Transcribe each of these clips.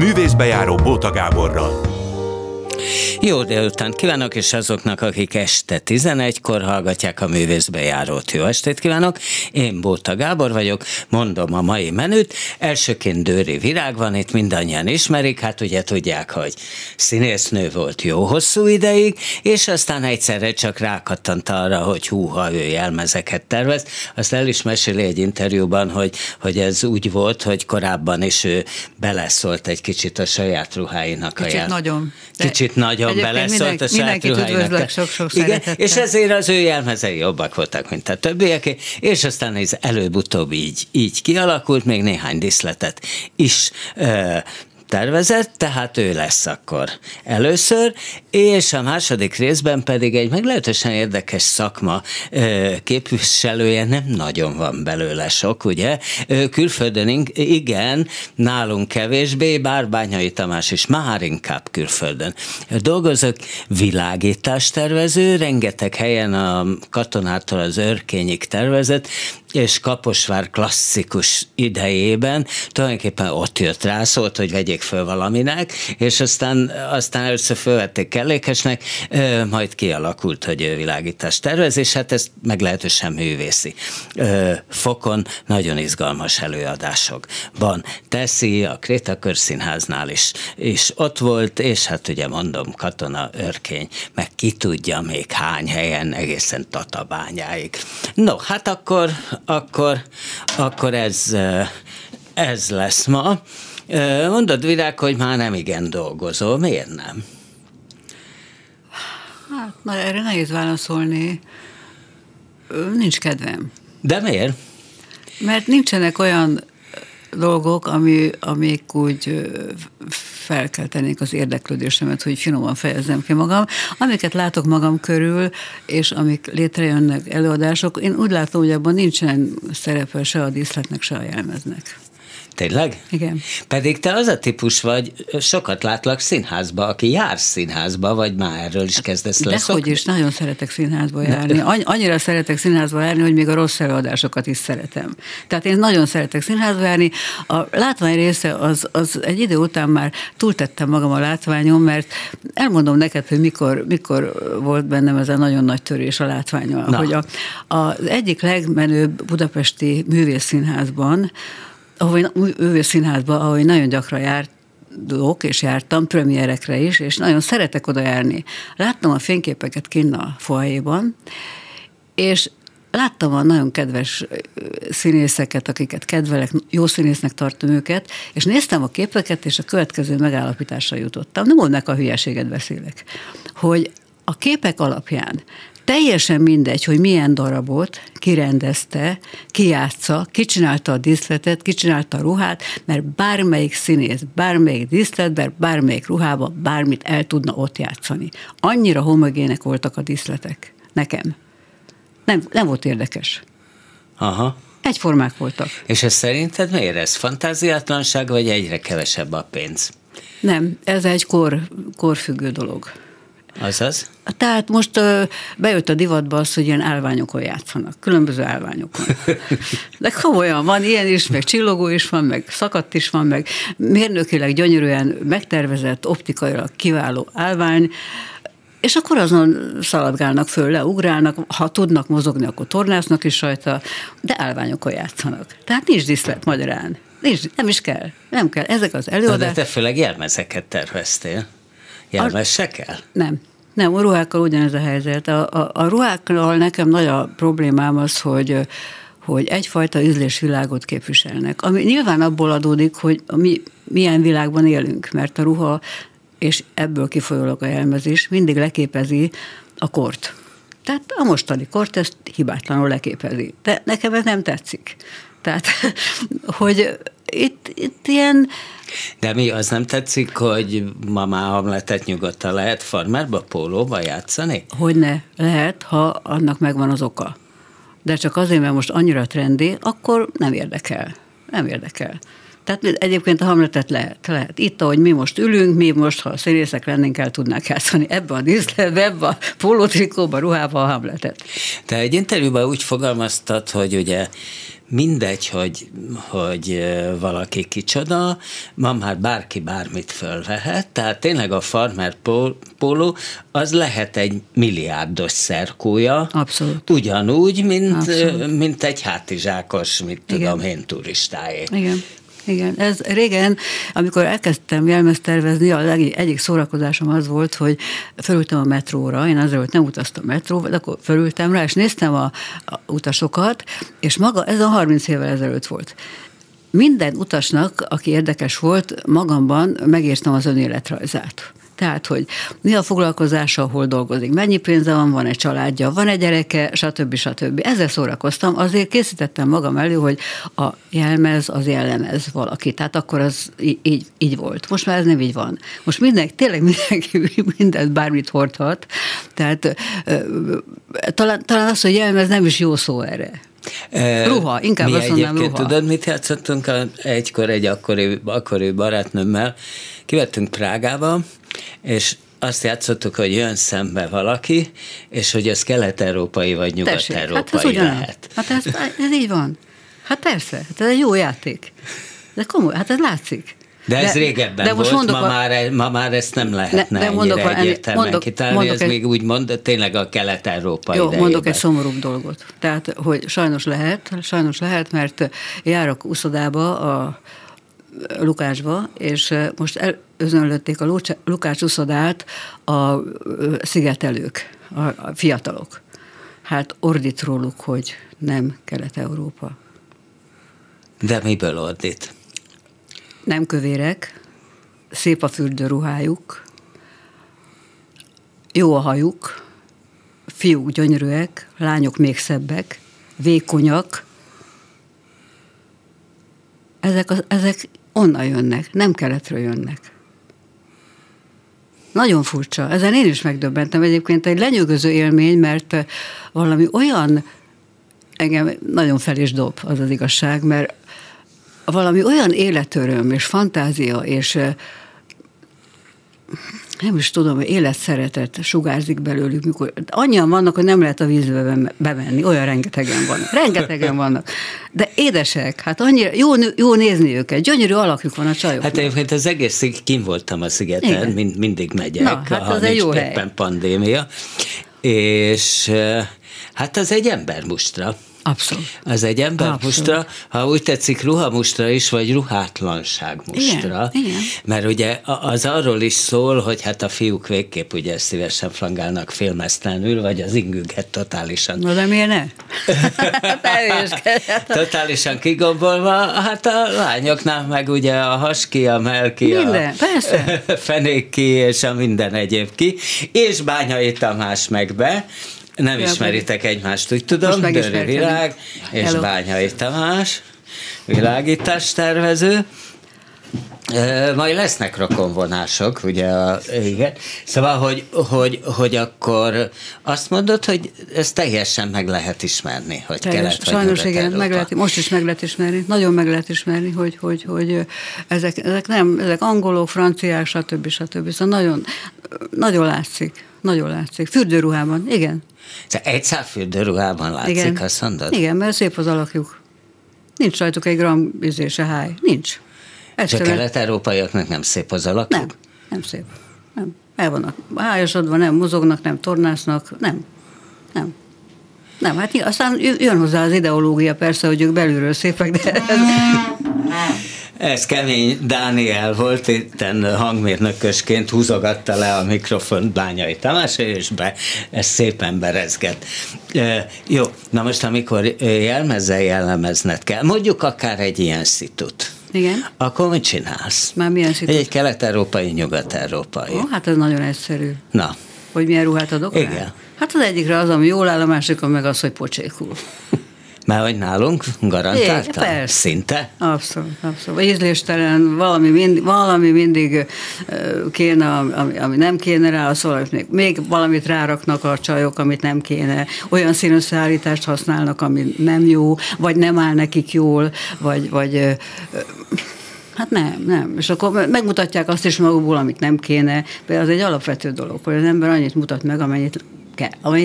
művészbejáró Bóta Gáborral. Jó délután kívánok, és azoknak, akik este 11-kor hallgatják a művészbejárót. Jó estét kívánok, én Bóta Gábor vagyok, mondom a mai menüt. Elsőként Dőri Virág van, itt mindannyian ismerik, hát ugye tudják, hogy színésznő volt jó hosszú ideig, és aztán egyszerre csak rákattant arra, hogy húha, ő jelmezeket tervez. Azt el is meséli egy interjúban, hogy ez úgy volt, hogy korábban is ő beleszólt egy kicsit a saját ruháinak. Kicsit nagyon beleszólt a saját ruháinak. Igen, és ezért az ő jelmezei jobbak voltak, mint a többieké, és aztán ez előbb-utóbb így kialakult, még néhány díszletet is tervezett, tehát ő lesz akkor először, és a második részben pedig egy meglehetősen érdekes szakma képviselője nem nagyon van belőle sok, ugye? Külföldön igen, nálunk kevésbé, bár Bányai Tamás is már inkább külföldön dolgozok, világítástervező, rengeteg helyen a Katonától az Örkényig tervezett, és Kaposvár klasszikus idejében tulajdonképpen ott jött rá, szólt, hogy vegyék föl valaminek, és aztán először fölvették kellékesnek, majd kialakult, hogy ő világítás tervezés, hát ez meglehetősen művészi fokon nagyon izgalmas előadásokban teszi, a Krétakör színháznál is ott volt, és hát ugye mondom, Katona, Örkény, meg ki tudja még hány helyen, egészen Tatabányáig. No, hát akkor ez lesz ma. Mondod, Virág, hogy már nem igen dolgozol. Miért nem? Hát, már erre nehéz válaszolni. Nincs kedvem. De miért? Mert nincsenek olyan dolgok, amik úgy felkeltenék az érdeklődésemet, hogy finoman fejezzem ki magam. Amiket látok magam körül, és amik létrejönnek előadások, én úgy látom, hogy abban nincsen szerepe se a díszletnek, se a jelmeznek. Tényleg? Igen. Pedig te az a típus vagy, sokat látlak színházba, aki jár színházba, vagy már erről is kezdesz leszokni? Dehogyis, nagyon szeretek színházba járni. Annyira szeretek színházba járni, hogy még a rossz előadásokat is szeretem. Tehát én nagyon szeretek színházba járni. A látvány része az egy idő után már túltettem magam a látványon, mert elmondom neked, hogy mikor volt bennem ez a nagyon nagy törés a látványon. Hogy az egyik legmenőbb budapesti művészszínházban, ahol én nagyon gyakran járok, és jártam premierekre is, és nagyon szeretek oda járni. Láttam a fényképeket kinn a foajéban, és láttam a nagyon kedves színészeket, akiket kedvelek, jó színésznek tartom őket, és néztem a képeket, és a következő megállapításra jutottam. Nem mondnak, a hülyeséget beszélek, hogy a képek alapján teljesen mindegy, hogy milyen darabot kirendezte, kijátsza, kicsinálta a díszletet, kicsinálta a ruhát, mert bármelyik színész, bármelyik díszletben, bármelyik ruhába bármit el tudna ott játszani. Annyira homogének voltak a díszletek. Nekem. Nem volt érdekes. Aha. Egyformák voltak. És ez szerinted miért? Ez fantáziátlanság, vagy egyre kevesebb a pénz? Nem, ez egy korfüggő dolog. Azaz? Tehát most bejött a divatba az, hogy ilyen állványokon játszanak, különböző állványokon. De komolyan van, ilyen is, meg csillogó is van, meg szakadt is van, meg mérnökileg gyönyörűen megtervezett, optikailag kiváló állvány, és akkor azon szaladgálnak föl, leugrálnak, ha tudnak mozogni, akkor tornásznak is rajta, de állványokon játszanak. Tehát nincs díszlet magyarán. Nem is kell, nem kell. Ezek az előadás... De te főleg jelmezeket terveztél. Jelmez se kell? Nem, a ruhákkal ugyanez a helyzet. A ruhákkal nekem nagy a problémám az, hogy egyfajta üzlésvilágot képviselnek, ami nyilván abból adódik, hogy mi milyen világban élünk, mert a ruha, és ebből kifolyólag a jelmez is, mindig leképezi a kort. Tehát a mostani kort ezt hibátlanul leképezi. De nekem ez nem tetszik. Tehát, hogy itt ilyen... De mi, az nem tetszik, hogy ma már Hamletet nyugodtan lehet farmerba, pólóba játszani? Hogyne, lehet, ha annak megvan az oka. De csak azért, mert most annyira trendi, akkor nem érdekel. Nem érdekel. Tehát egyébként a Hamletet lehet. Itt, ahogy mi most ülünk, ha színészek lennénk, el tudnák játszani ebbe a díszletbe, ebbe a pólótrikóba, ruhába a Hamletet. Te egy interjúban úgy fogalmaztad, hogy ugye mindegy, hogy valaki kicsoda, ma már bárki bármit fölvehet, tehát tényleg a farmer póló az lehet egy milliárdos szerkója. Abszolút. Ugyanúgy, mint egy hátizsákos, mit tudom én, turistáé. Igen. Igen, ez régen, amikor elkezdtem jelmeztervezni, az egyik szórakozásom az volt, hogy fölültem a metróra, én azelőtt nem utaztam metróval, akkor fölültem rá, és néztem a utasokat, és maga ez a 30 évvel ezelőtt volt. Minden utasnak, aki érdekes volt, magamban megírtam az önéletrajzát. Tehát, hogy mi a foglalkozása, hol dolgozik, mennyi pénze van, van egy családja, van egy gyereke, stb. Stb. Ezzel szórakoztam, azért készítettem magam elő, hogy a jelmez az jellemez valaki. Tehát akkor az így volt. Most már ez nem így van. Most mindenki mindent bármit hordhat. Tehát talán az, hogy jelmez nem is jó szó erre. Ruha, inkább azt mondanám, ruha. Tudod, mit játszottunk egykor egy akkori barátnőmmel? Kivettünk Prágába, és azt játszottuk, hogy jön szembe valaki, és hogy ez kelet-európai vagy nyugat-európai lehet. Hát ez így van. Hát persze, hát ez egy jó játék. De komoly, hát ez látszik. De ez régebben de volt, mondok, ma már ezt nem lehetne ennyire egyértelműen kitálni, ez még úgy mond, tényleg a Kelet-Európa idejében. Jó, mondok egy szomorúbb dolgot. Tehát, hogy sajnos lehet, mert járok Uszodába, a Lukácsba, és most özönlötték a Lukács Uszodát a szigetelők, a fiatalok. Hát ordít róluk, hogy nem Kelet-Európa. De miből ordít? Nem kövérek, szép a fürdőruhájuk, jó a hajuk, fiúk gyönyörűek, lányok még szebbek, vékonyak. Ezek onnan jönnek, nem keletről jönnek. Nagyon furcsa. Ezen én is megdöbbentem, egyébként egy lenyűgöző élmény, mert valami olyan, engem nagyon fel is dob az igazság, mert valami olyan életöröm és fantázia, és nem is tudom, életszeretet sugárzik belőlük, mikor annyian vannak, hogy nem lehet a vízbe bemenni, olyan rengetegen vannak. De édesek, hát annyira jó nézni őket, gyönyörű alakjuk van a csajoknak. Hát egyébként az egész kint voltam a szigeten, mindig megyek, ha nincs éppen pandémia, és hát az egy embermustra. Abszolút. Az egy embermustra, ha úgy tetszik, ruhamustra is, vagy ruhátlanságmustra. Igen. Mert ugye az arról is szól, hogy hát a fiúk végképp ugye szívesen flangálnak félmeztelenül, vagy az ingüket totálisan. No, de miért ne? Totálisan kigombolva, hát a lányoknál meg ugye a haski, a melki, minden, a fenéki, és a minden egyéb ki, és Bányai Tamás meg be. Nem ismeritek egymást, úgy tudom, Dőri Virág és Hello. Bányai Tamás, világítástervező. Majd lesznek rokonvonások, ugye? Igen. Szóval, hogy akkor azt mondod, hogy ezt teljesen meg lehet ismerni, hogy kelet vagy sajnos igen, most is meg lehet ismerni, nagyon meg lehet ismerni, hogy ezek angolok, franciák, stb. Szóval nagyon látszik. Nagyon látszik. Fürdőruhában, igen. Tehát egy szár fürdőruhában látszik, igen. Azt mondod? Igen, mert szép az alakjuk. Nincs rajtuk egy gram ízése háj. Nincs. És a kelet-európaiaknak nem szép az alakjuk? Nem szép. Nem. El vannak hájasodva, nem mozognak, nem tornásznak, nem. Nem, hát aztán jön hozzá az ideológia persze, hogy ők belülről szépek, de... Ez kemény Dániel volt, itten hangmérnökösként húzogatta le a mikrofont Bányai Tamás, és be, ez szépen berezget. Jó, na most amikor jellemezned kell, mondjuk akár egy ilyen szitut. Igen. Akkor mit csinálsz? Már milyen szitut? Egy kelet-európai, nyugat-európai. Ó, hát ez nagyon egyszerű. Na. Hogy milyen ruhát adok? Igen. Rá? Hát az egyikre az, ami jól áll, a másikon meg az, hogy pocsékul. Mert hogy nálunk garantáltan? Persze. Szinte? Abszolút. Ízléstelen, valami mindig kéne, ami nem kéne rá, az valami, még valamit ráraknak a csajok, amit nem kéne. Olyan színösszeállítást használnak, ami nem jó, vagy nem áll nekik jól, vagy hát nem. És akkor megmutatják azt is magukból, amit nem kéne. De az egy alapvető dolog, hogy az ember annyit mutat meg, amennyit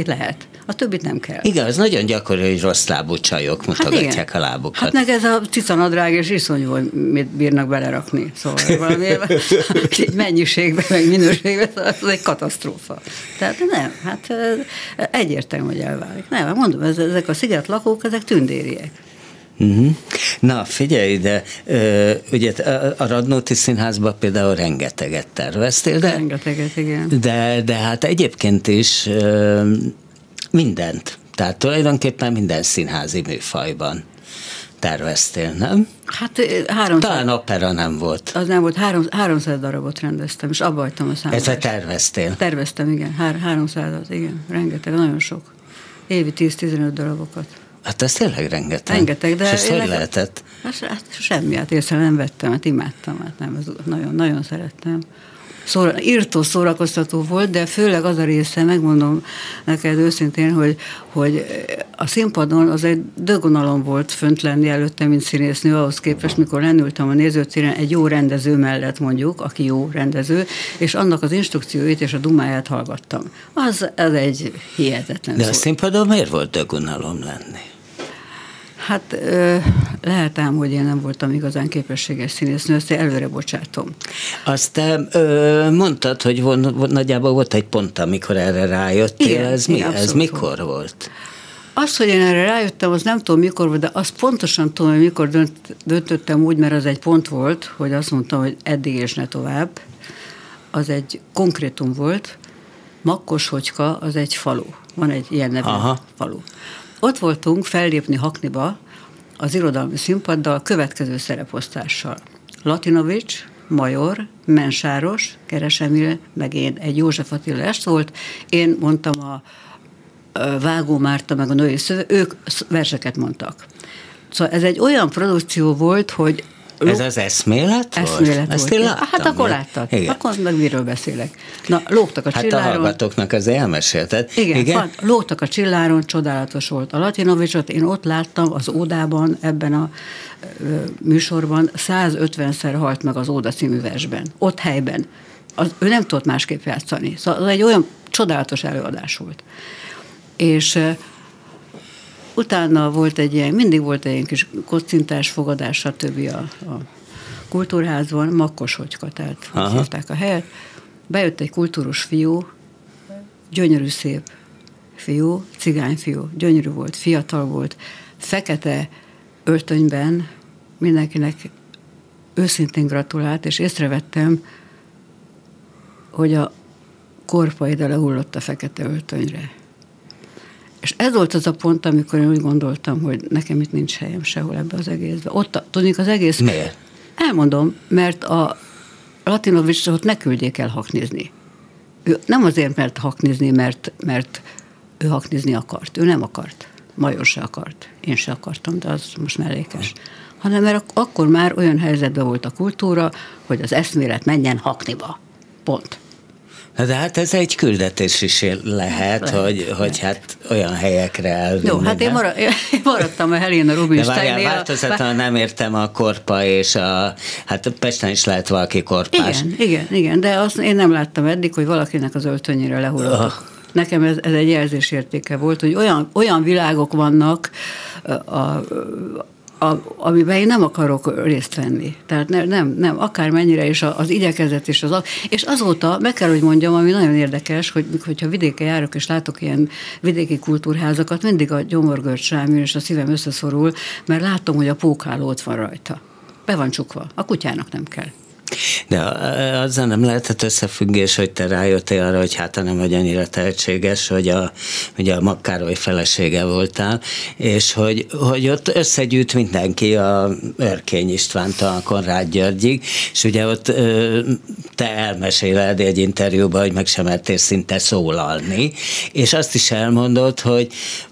lehet. a többit nem kell. Igen, az nagyon gyakori, hogy rossz lábú csajok mutogatják a lábukat. Hát meg ez a cicanadrág és iszonyú, hogy mit bírnak belerakni. Szóval valami egy mennyiségben, meg minőségben, az egy katasztrófa. Tehát nem, hát egyértelmű, hogy elválik. Nem, mondom, ezek a szigetlakók, ezek tündériek. Uh-huh. Na, figyelj ide, ugye a Radnóti Színházban például rengeteget terveztél, de... Rengeteget, igen. De hát egyébként is mindent, tehát tulajdonképpen minden színházi műfajban terveztél, nem? Hát 300... Talán opera nem volt. Az nem volt, 300 darabot rendeztem, és abba hagytam a számot. Ezt terveztél? Terveztem, igen, 300-at, igen, rengeteg, nagyon sok. Évi 10-15 darabokat. Hát ez tényleg rengeteg. Rengeteg, de... És ezt hogy lehetett? Hát semmi, hát észre nem vettem, hát imádtam, hát nem, nagyon szerettem. Írtó szórakoztató volt, de főleg az a része, megmondom neked őszintén, hogy a színpadon az egy dögonalom volt fönt lenni előtte, mint színésznő, ahhoz képest, mikor lennültem a nézőtéren egy jó rendező mellett mondjuk, aki jó rendező, és annak az instrukcióit és a dumáját hallgattam. Az egy hihetetlen. De a színpadon miért volt dögonalom lenni? Hát lehet ám, hogy én nem voltam igazán képességes színésznő, ezt előre bocsátom. Azt te mondtad, hogy nagyjából volt egy pont, amikor erre rájöttél. Igen, ez mikor volt? Az, hogy én erre rájöttem, az nem tudom mikor volt, de azt pontosan tudom, hogy mikor döntöttem úgy, mert az egy pont volt, hogy azt mondtam, hogy eddig és ne tovább. Az egy konkrétum volt. Makkosfogyka az egy falu. Van egy ilyen nevű falu. Ott voltunk fellépni Hakniba az irodalmi színpaddal következő szereposztással. Latinovics, Major, Mensáros, Keres Emil, meg én, egy József Attila est volt. Én mondtam a Vágó Márta, meg a női szövő, ők verseket mondtak. Szóval ez egy olyan produkció volt, hogy... Ez az eszmélet volt? Eszmélet ezt volt. Láttam, hát akkor láttad. Igen. Akkor meg miről beszélek. Na, lógtak a csilláron. Hát a hallgatóknak azért elmesélted. Igen. Lógtak a csilláron, csodálatos volt a Latinovicsot. Én ott láttam az Ódában, ebben a műsorban, 150-szer halt meg az Óda című versben. Ott helyben. Ő nem tudott másképp játszani. Szóval az egy olyan csodálatos előadás volt. És... Utána volt egy ilyen, mindig volt egy ilyen kis kocintás, fogadás, stb. A kultúrházban, Makkosfogyka, tehát hívták a helyet. Bejött egy kultúros fiú, gyönyörű szép fiú, cigányfiú, gyönyörű volt, fiatal volt, fekete öltönyben, mindenkinek őszintén gratulált, és észrevettem, hogy a korpa ide lehullott a fekete öltönyre. És ez volt az a pont, amikor én úgy gondoltam, hogy nekem itt nincs helyem sehol ebbe az egészbe. Ott, tudnék az egész... Miért? Elmondom, mert a Latinovicsot ne küldjék el haknizni. Ő nem azért, mert haknizni, mert ő haknizni akart. Ő nem akart. Major se akart. Én se akartam, de az most mellékes. Hanem mert akkor már olyan helyzetben volt a kultúra, hogy az eszmélet menjen hakniba. Pont. De hát ez egy küldetés is lehet, hogy hát olyan helyekre elvinni. Jó, hát én maradtam a Helena Rubinsteinnél. De várjál, változatlan nem értem a korpa és hát Pesten is lehet valaki korpás. Igen, de azt én nem láttam eddig, hogy valakinek az öltönyére lehullott. Nekem ez egy jelzésértéke volt, hogy olyan világok vannak amiben én nem akarok részt venni. Tehát nem akármennyire, és az igyekezet, és és azóta, meg kell, hogy mondjam, ami nagyon érdekes, hogyha vidéken járok, és látok ilyen vidéki kultúrházakat, mindig a gyomorgörcs rám jön, és a szívem összeszorul, mert látom, hogy a pókháló ott van rajta. Be van csukva. A kutyának nem kell. De azzal nem lehetett összefüggés, hogy te rájöttél arra, hogy hát nem vagy annyira tehetséges, hogy ugye a Mák Károly felesége voltál, és hogy ott összegyűjt mindenki a Örkény Istvántól a Konrád Györgyig, és ugye ott te elmeséled egy interjúban, hogy meg sem mertél szinte szólalni, és azt is elmondod,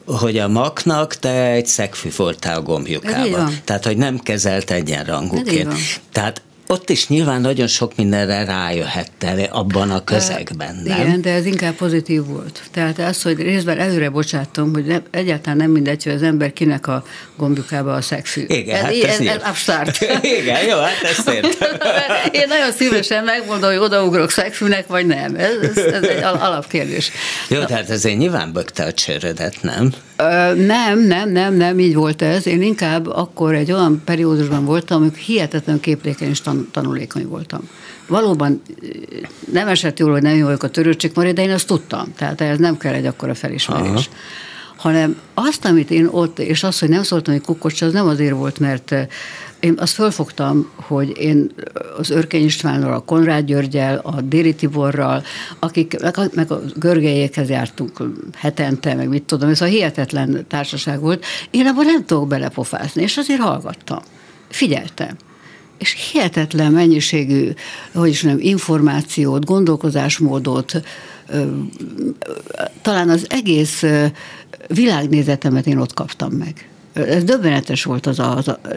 hogy a Maknak te egy szegfű voltál a gombjukába. Tehát, hogy nem kezelt egyenrangúként. Tehát ott is nyilván nagyon sok mindenre rájöhettél abban a közegben, nem? Igen, de ez inkább pozitív volt. Tehát az, hogy részben előre bocsáttam, hogy egyáltalán nem mindegy, hogy az ember kinek a gombjukába a szegfű. Igen, hát ez abszárd. Igen, jó, hát ezt értem. Én nagyon szívesen megmondom, hogy odaugrok szegfűnek, vagy nem. Ez egy alapkérdés. Jó, tehát ezért nyilván bökte a csőrödet, nem? Nem, így volt ez. Én inkább akkor egy olyan periódusban voltam, amikor hihetetlen képlékeny és tanulékony voltam. Valóban nem esett jól, hogy nem jól vagyok a Törőcsik Mari, de én azt tudtam. Tehát ez nem kell egy akkora felismerés. Aha. Hanem azt, amit én ott, és azt, hogy nem szóltam, hogy kukkocsa, az nem azért volt, mert én azt fölfogtam, hogy én az Örkény Istvánnal, a Konrád Györgyel, a Déri Tiborral, akik, meg a görgelyékhez jártunk hetente, meg mit tudom, ez a hihetetlen társaság volt, én abban nem tudok belepofászni, és azért hallgattam, figyeltem. És hihetetlen mennyiségű, információt, gondolkozásmódot, talán az egész világnézetemet én ott kaptam meg. Ez döbbenetes volt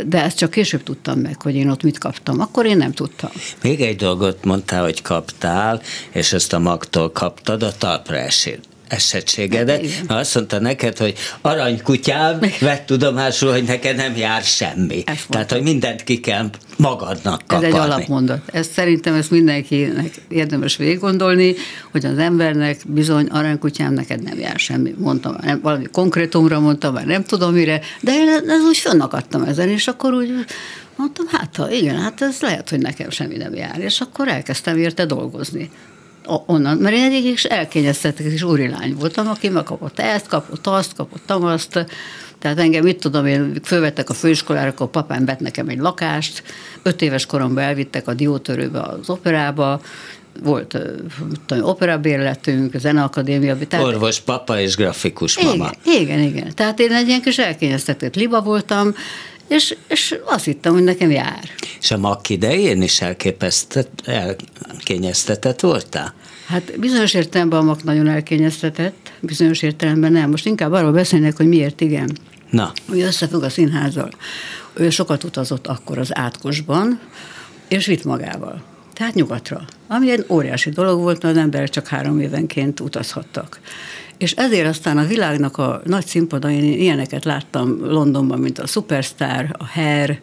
de ezt csak később tudtam meg, hogy én ott mit kaptam. Akkor én nem tudtam. Még egy dolgot mondtál, hogy kaptál, és ezt a magtól kaptad, a talpra esettségedet. Azt mondta neked, hogy aranykutyám, vedd tudomásul, hogy neked nem jár semmi. Tehát, hogy mindent ki kell magadnak kaparni. Ez egy alapmondat. Szerintem mindenkinek érdemes végiggondolni, hogy az embernek bizony aranykutyám, neked nem jár semmi. Mondtam, valami konkrétumra mondtam, már nem tudom mire, de én úgy fönnakadtam ezen, és akkor úgy mondtam, hát ez lehet, hogy nekem semmi nem jár. És akkor elkezdtem érte dolgozni. Onnan, mert én eddig is elkényeztetek, és úrilány voltam, aki megkapott ezt, kapott azt, kapott azt. Tehát engem, én fölvettek a főiskolára, akkor papám vett nekem egy lakást, 5 éves koromban elvittek a Diótörőbe, az operába, volt operabérletünk, zeneakadémia. Orvos papa és grafikus mama. Igen. Tehát én egy ilyen kis elkényeztetett liba voltam, és azt hittem, hogy nekem jár. És a Makk idején is elkényeztetett voltál? Hát bizonyos értelemben a Makk nagyon elkényeztetett, bizonyos értelemben nem. Most inkább arról beszélnek, hogy miért igen. Na. Ő összefügg a színházzal. Ő sokat utazott akkor az átkosban, és vitt magával. Tehát nyugatra. Ami egy óriási dolog volt, mert az emberek csak 3 évenként utazhattak. És ezért aztán a világnak a nagy színpadain én ilyeneket láttam Londonban, mint a Superstar, a Hair,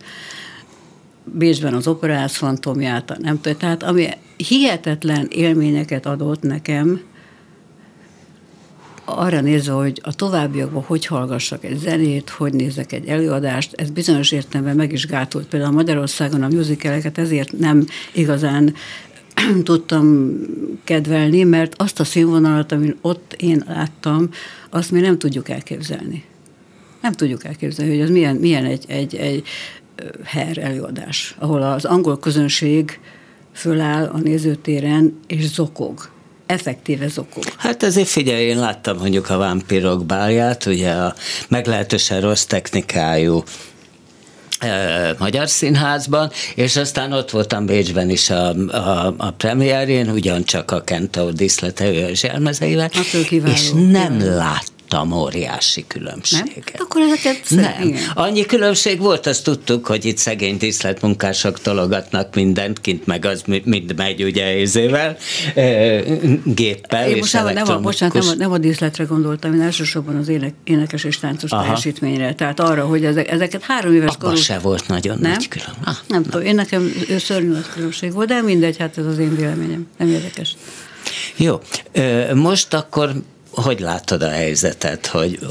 Bécsben az Operáz fantomját, nem tudom, tehát ami hihetetlen élményeket adott nekem, arra nézve, hogy a továbbiakban hogy hallgassak egy zenét, hogy nézzek egy előadást, ez bizonyos értelemben meg is gátolt. Például Magyarországon a musicaleket ezért nem igazán tudtam kedvelni, mert azt a színvonalat, amit ott én láttam, azt mi nem tudjuk elképzelni. Nem tudjuk elképzelni, hogy az milyen egy Hair előadás, ahol az angol közönség föláll a nézőtéren és zokog. Effektíve zokog. Hát azért figyelj, én láttam mondjuk a Vámpirok bálját, ugye a meglehetősen rossz technikájú Magyar Színházban, és aztán ott voltam Bécsben is a premierjén, ugyancsak a Kentau díszletehős jelmezeivel, és nem láttam óriási különbséget. Nem? Akkor ezeket nem. Annyi különbség volt, azt tudtuk, hogy itt szegény díszletmunkások tologatnak mindent kint, meg az mind megy ugye ézével, géppel. Én most nem a díszletre gondoltam, én elsősorban az énekes és táncos teljesítményre, tehát arra, hogy ezeket 3 éves korú... se volt nagyon nagy különbség. Nem tudom, én nekem szörnyű nagy különbség volt, de mindegy, hát ez az én véleményem, nem érdekes. Jó, most akkor hogy látod a helyzetet,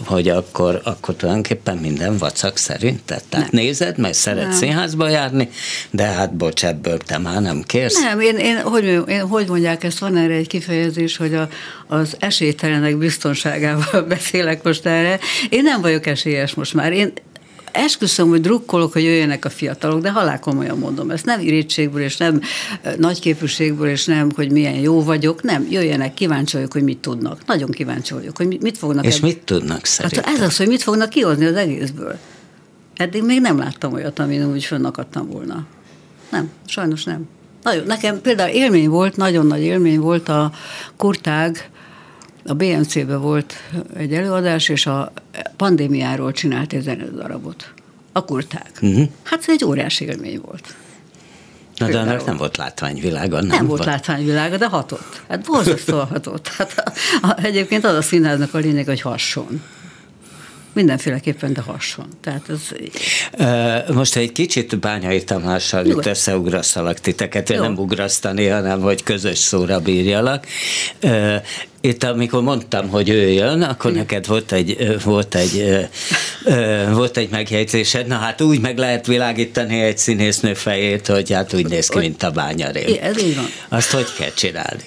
hogy akkor tulajdonképpen minden vacak szerinted? Tehát nézed, mert szeretsz színházba járni, de hát bocs, ebből te már nem kérsz. Nem, hogy mondják ezt, van erre egy kifejezés, hogy az esélytelenek biztonságával beszélek most erre. Én nem vagyok esélyes most már, én esküszöm, hogy drukkolok, hogy jöjjenek a fiatalok, de halálkomolyan mondom ezt. Nem irítségből, és nem nagyképűségből, és nem, hogy milyen jó vagyok. Nem, jöjjenek, kíváncsi vagyok, hogy mit tudnak. Nagyon kíváncsi vagyok, hogy mit fognak... És mit tudnak szerintem? Hát ez az, hogy mit fognak kihozni az egészből. Eddig még nem láttam olyat, amin úgy fönnakadtam volna. Nem, sajnos nem. Nekem például élmény volt, nagyon nagy élmény volt a Kurtág, a BMC-ben volt egy előadás, és a pandémiáról csinált egy zenedarabot. A Kurtág. Hát ez egy óriási élmény volt. Na de annak nem volt látványvilága. Nem volt látványvilága, de hatott. Hát borzasztóan hatott. Hát, egyébként az a színháznak a lényeg, hogy hasson. Mindenféleképpen, de hasson. Tehát ez... Most egy kicsit Bányai Tamással itt összeugrasztalak titeket, én nem ugrasztani, hanem hogy közös szóra bírjalak. Itt amikor mondtam, hogy ő jön, akkor neked volt egy megjegyzésed, na hát úgy meg lehet világítani egy színésznő fejét, hogy hát úgy néz ki, mint a bányarém. Ez így van. Azt hogy kell csinálni?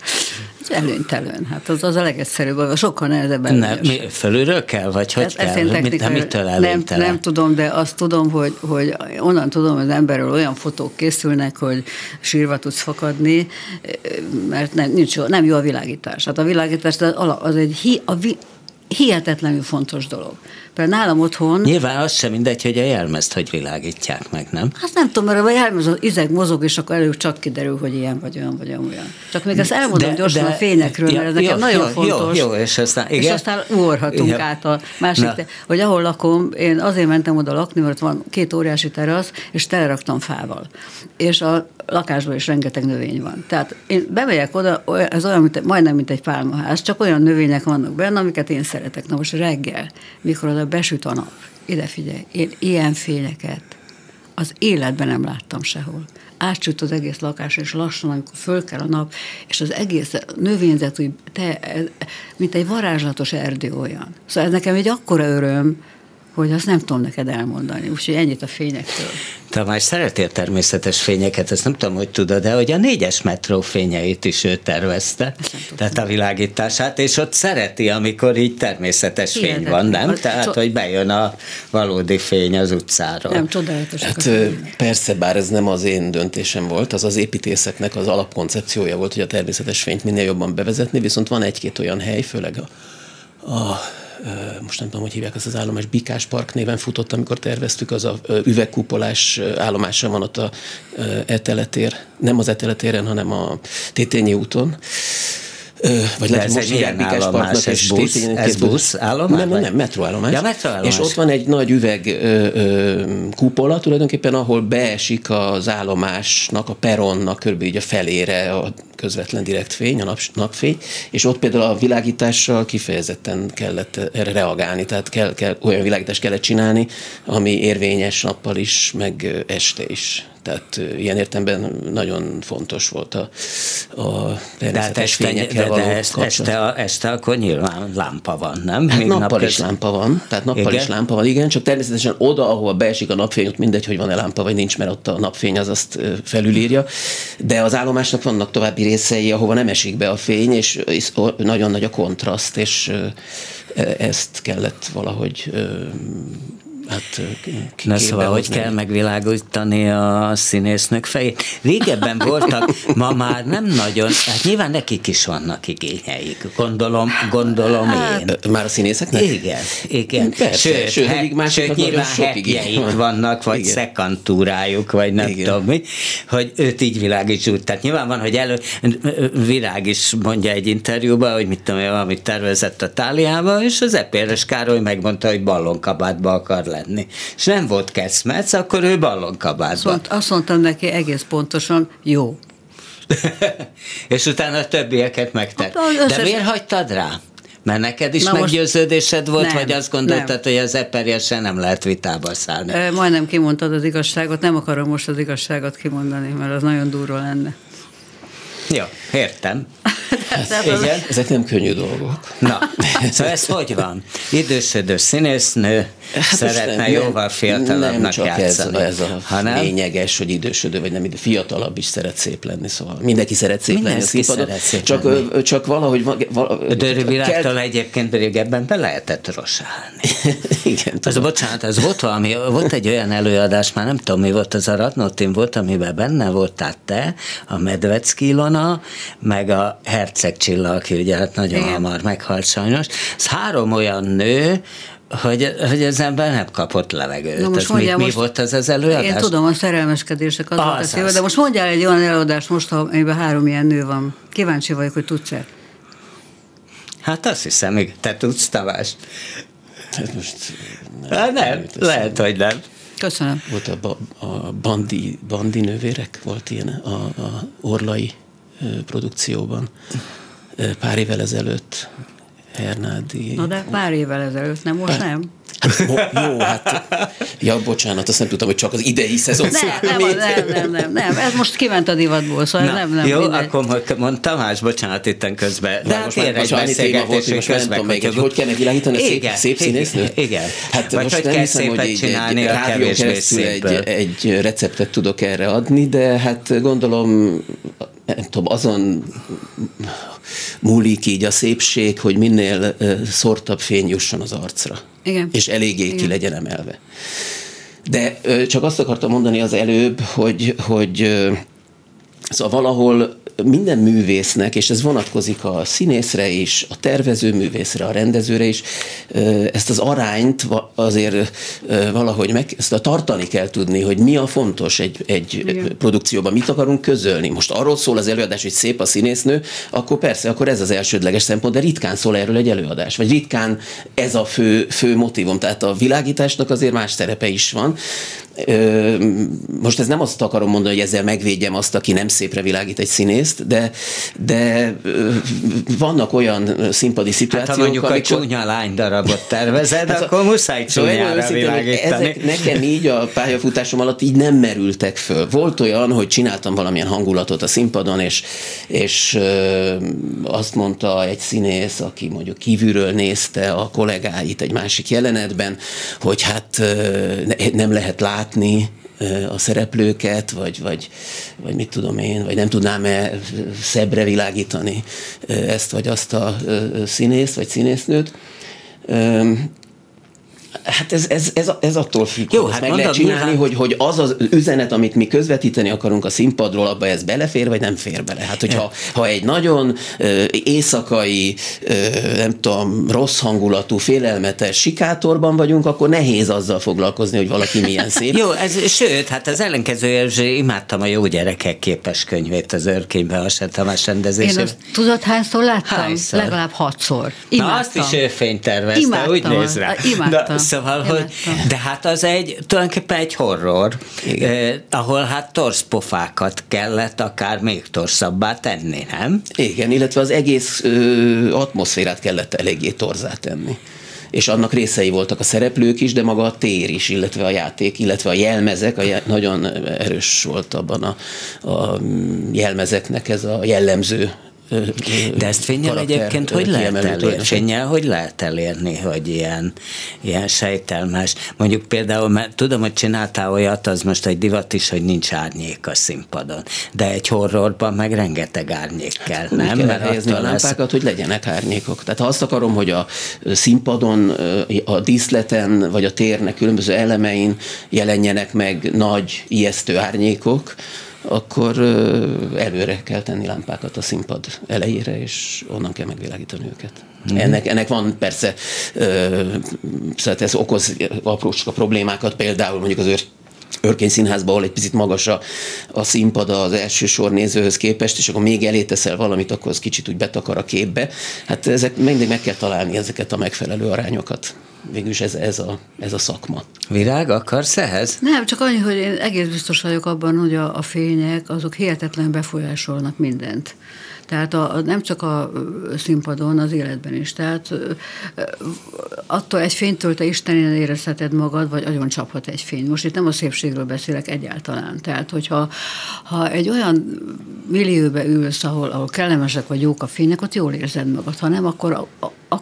Előnytelően, hát az a legegyszerűbb, sokkal nehezebb előnyös. Fölülről kell, vagy hogy ez kell? Mitől előnytelen? Nem tudom, de azt tudom, hogy onnan tudom, az emberről olyan fotók készülnek, hogy sírva tudsz fakadni, mert nem jó a világítás. Hát a világítás az egy hihetetlenül fontos dolog. Például nálam otthon... Nyilván az sem mindegy, hogy a jelmezt hogy világítják meg, nem? Hát nem tudom, mert a jelmez az izeg mozog, és akkor előbb csak kiderül, hogy ilyen vagy olyan, vagy olyan. Csak még ezt elmondom gyorsan a fényekről, mert ez nekem nagyon fontos. Jó, és aztán ugorhatunk át a másik. Hogy ahol lakom, én azért mentem oda lakni, mert van 2 óriási terasz, és teleraktam fával. És a lakásban is rengeteg növény van. Tehát én bemegyek oda, ez olyan, majdnem mint egy pálmaház, csak olyan növények vannak benne, amiket én szeretek. Na most reggel, mikor oda besüt a nap, ide figyelj, én ilyen fényeket az életben nem láttam sehol. Átsüt az egész lakás, és lassan, amikor fölkel a nap, és az egész növényzet, úgy, mint egy varázslatos erdő olyan. Szóval ez nekem egy akkora öröm, hogy azt nem tudom neked elmondani. Úgyhogy ennyit a fényektől. Tamás, szeretél természetes fényeket, ezt nem tudom, hogy tudod, de hogy a 4-es metró fényeit is ő tervezte, tehát a világítását, és ott szereti, amikor így természetes fény van, nem? Tehát, hogy bejön a valódi fény az utcáról. Nem, csodálatos. Hát, persze, bár ez nem az én döntésem volt, az az építészeknek az alapkoncepciója volt, hogy a természetes fényt minél jobban bevezetni, viszont van 1-2 olyan hely, főleg a most nem tudom, hogy hívják, az állomás Bikás Park néven futott, amikor terveztük, az a üvegkúpolás állomásra van ott a Eteletér, nem az Eteletéren, hanem a Tetétői úton. Vagy lehet, most hívják Bikás Parknak, és ez busz állomás? Nem, metroállomás. Ja, metroállomás. És ott van egy nagy üveg kupola, tulajdonképpen ahol beesik az állomásnak, a peronnak körülbelül így a felére a közvetlen direkt fény, a napfény, és ott például a világítással kifejezetten kellett erre reagálni, tehát olyan világítást kellett csinálni, ami érvényes nappal is, meg este is. Tehát ilyen értelemben nagyon fontos volt a természetes fényekkel való kapcsolat. Este akkor nyilván lámpa van, nem? Hát nappal is lámpa van, igen, csak természetesen oda, ahova beesik a napfény, ott mindegy, hogy van-e lámpa, vagy nincs, mert ott a napfény az azt felülírja, de az állomásnak vannak további részei, ahova nem esik be a fény, és nagyon nagy a kontraszt, és ezt kellett valahogy... Na szóval, hogy kell megvilágítani a színésznök fejét. Régebben voltak, ma már nem nagyon, hát nyilván nekik is vannak igényeik, gondolom én. Már a színészeknek? Igen. Persze, sőt nyilván hepjeik vannak, vagy szekantúrájuk, vagy nem tudom mi, hogy őt így világíts úgy. Tehát nyilván van, hogy Virág is mondja egy interjúban, hogy mit tudom, amit tervezett a táliába, és az Epéres Károly megmondta, hogy ballonkabátba akar lenni. És nem volt kecmec, akkor ő ballonkabázban. Azt mondtam neki egész pontosan, jó. És utána a többieket megtett. De miért hagytad rá? Mert neked is meggyőződésed volt, nem, vagy azt gondoltad, hogy az eperjesen nem lehet vitába szállni? Majdnem kimondtad az igazságot, nem akarom most az igazságot kimondani, mert az nagyon durva lenne. Jó, értem. Ezek nem könnyű dolgok. Na, szóval ez hogy van? Idősödő színésznő szeretne jóval fiatalabbnak játszani. Ez a lényeges, hogy idősödő, vagy nem fiatalabb is szeret szép lenni, szóval mindenki szeret szép lenni. Csak valahogy... Dőri Virágtól egyébként pedig ebben be lehetett rosálni. Igen. Bocsánat, ez volt valami, volt egy olyan előadás, már nem tudom mi volt, az a Radnótin volt, amiben benne voltál te, a Medvecki Ilona, meg a Perceg Csilla, aki ugye hát nagyon hamar meghalt sajnos. Ez 3 olyan nő, hogy az ember nem kapott levegőt. No, most mondjál, mi volt az előadás? Én tudom, a szerelmeskedések az. De most mondjál egy olyan előadást most, amiben 3 ilyen nő van. Kíváncsi vagyok, hogy tudsz-e? Hát azt hiszem, hogy te tudsz, Tamás. Hát most... Nem, lehet, hogy nem. Köszönöm. Volt a bandi nővérek, volt ilyen a orlai produkcióban pár évvel ezelőtt. Hernádi. Na de pár évvel ezelőtt, nem most nem? Jó, hát... Ja, bocsánat, azt nem tudtam, hogy csak az idei szezon számít. Nem, ez most kiment a divatból, szóval nem. Jó, mindegy. Akkor mondtam, Tamás, bocsánat, itten közben. De hát ér egy beszélgetésünk közben. Hogy kellene világítani a szép színésznőt? Igen. Hát vagy most nem hiszem, hogy egy rádió keresztül egy receptet tudok erre adni, de hát gondolom... Nem tudom, azon múlik így a szépség, hogy minél szortabb fény jusson az arcra. Igen. És eléggé ki legyen emelve. De csak azt akartam mondani az előbb, hogy szóval valahol minden művésznek, és ez vonatkozik a színészre is, a tervező művészre, a rendezőre is, ezt az arányt azért valahogy tartani kell tudni, hogy mi a fontos egy produkcióban, mit akarunk közölni. Most arról szól az előadás, hogy szép a színésznő, akkor persze, akkor ez az elsődleges szempont, de ritkán szól erről egy előadás, vagy ritkán ez a fő motívum. Tehát a világításnak azért más szerepe is van. Most ez nem azt akarom mondani, hogy ezzel megvédjem azt, aki nem szépre világít egy színészt, de vannak olyan színpadi szituációk, hát, ha mondjuk amikor... a csúnya lány darabot tervezed, hát akkor muszáj csúnyára világítani. Ezek nekem így a pályafutásom alatt így nem merültek föl. Volt olyan, hogy csináltam valamilyen hangulatot a színpadon, és azt mondta egy színész, aki mondjuk kívülről nézte a kollégáit egy másik jelenetben, hogy hát nem lehet látni a szereplőket, vagy mit tudom én, vagy nem tudnám-e szebbre világítani ezt vagy azt a színészt, vagy színésznőt. Hát ez attól függ, hogy hát meg lehet csinálni, hát... hogy az az üzenet, amit mi közvetíteni akarunk a színpadról, abba ez belefér, vagy nem fér bele. Hát hogyha egy nagyon éjszakai, nem tudom, rossz hangulatú, félelmetes sikátorban vagyunk, akkor nehéz azzal foglalkozni, hogy valaki milyen szép. Jó, sőt, hát az ellenkezője, imádtam a Jó gyerekek képeskönyvét az Örkényben, a Tamás rendezésében. Én azt tudod, hányszor láttam? Hányszor? Legalább 6-szor. Imádtam. Na, azt is ő fénytervezte, úgy néz rá. Imádtam. Szóval, hogy, de hát az tulajdonképpen egy horror, ahol hát torszpofákat kellett akár még torszabbá tenni, nem? Igen, illetve az egész atmoszférát kellett eléggé torzá tenni. És annak részei voltak a szereplők is, de maga a tér is, illetve a játék, illetve a jelmezek, nagyon erős volt abban a jelmezeknek ez a jellemző. De ezt fényel egyébként hogy lehet elérni, hogy ilyen sejtelmes. Mondjuk például, mert tudom, hogy csináltál olyat, az most egy divat is, hogy nincs árnyék a színpadon. De egy horrorban meg rengeteg árnyék kell, hát, nem? Úgy kell helyezni a lámpákat, hogy legyenek árnyékok. Tehát ha azt akarom, hogy a színpadon, a díszleten, vagy a térnek különböző elemein jelenjenek meg nagy, ijesztő árnyékok, akkor előre kell tenni lámpákat a színpad elejére, és onnan kell megvilágítani őket. Mm. Ennek van persze, szóval ez okoz aprócska problémákat, például mondjuk az Örkény Színházban, ahol egy picit magas a színpad az első sor nézőhöz képest, és akkor még elé teszel valamit, akkor az kicsit úgy betakar a képbe. Hát ezek, mindig meg kell találni ezeket a megfelelő arányokat. Végülis ez a szakma. Virág, akarsz ehhez? Nem, csak annyi, hogy én egész biztos vagyok abban, hogy a fények, azok hihetetlen befolyásolnak mindent. Tehát nem csak a színpadon, az életben is. Tehát attól egy fénytől te istenén érezheted magad, vagy agyon csaphat egy fény. Most itt nem a szépségről beszélek egyáltalán. Tehát, hogyha egy olyan millióbe ülsz, ahol kellemesek vagy jók a fények, ott jól érzed magad. Ha nem,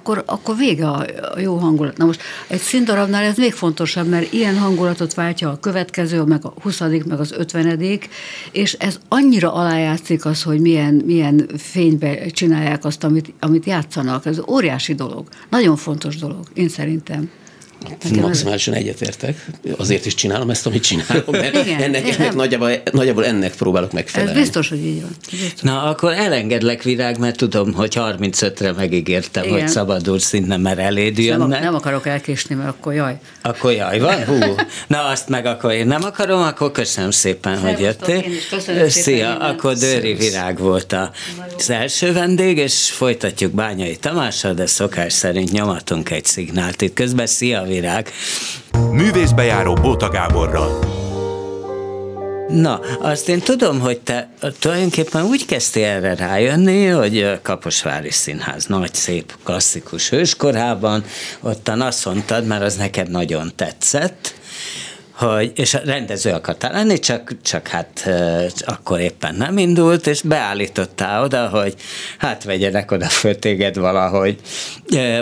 akkor vége a jó hangulat. Na most egy színdarabnál ez még fontosabb, mert ilyen hangulatot váltja a következő, meg a 20., meg az 50., és ez annyira alájátszik az, hogy milyen fénybe csinálják azt, amit játszanak. Ez óriási dolog. Nagyon fontos dolog, én szerintem. Maximálisan egyetértek. Azért is csinálom ezt, amit csinálom, mert igen, ennek nagyjából ennek próbálok megfelelni. Ez biztos, hogy így van. Biztos. Na, akkor elengedlek, Virág, mert tudom, hogy 35-re megígértem, igen, hogy szabadulsz innen, mert eléd jönnek. Nem akarok elkésni, mert akkor jaj. Akkor jaj van? Hú. Na, azt meg akkor én nem akarom, akkor köszönöm szépen, hogy jöttél. Szia, akkor Dőri Virág volt az első vendég, és folytatjuk Bányai Tamással, de szokás szerint nyomatunk egy szignált itt közben. Szia, Virág. Művészbejáró Bóta Gáborral. Na, azt én tudom, hogy te tulajdonképpen úgy kezdtél erre rájönni, hogy Kaposvári Színház, nagy, szép, klasszikus hőskorában, ottan azt mondtad, mert az neked nagyon tetszett, hogy, és a rendező akartál lenni, csak hát akkor éppen nem indult, és beállítottál oda, hogy hát vegyenek oda föl téged valahogy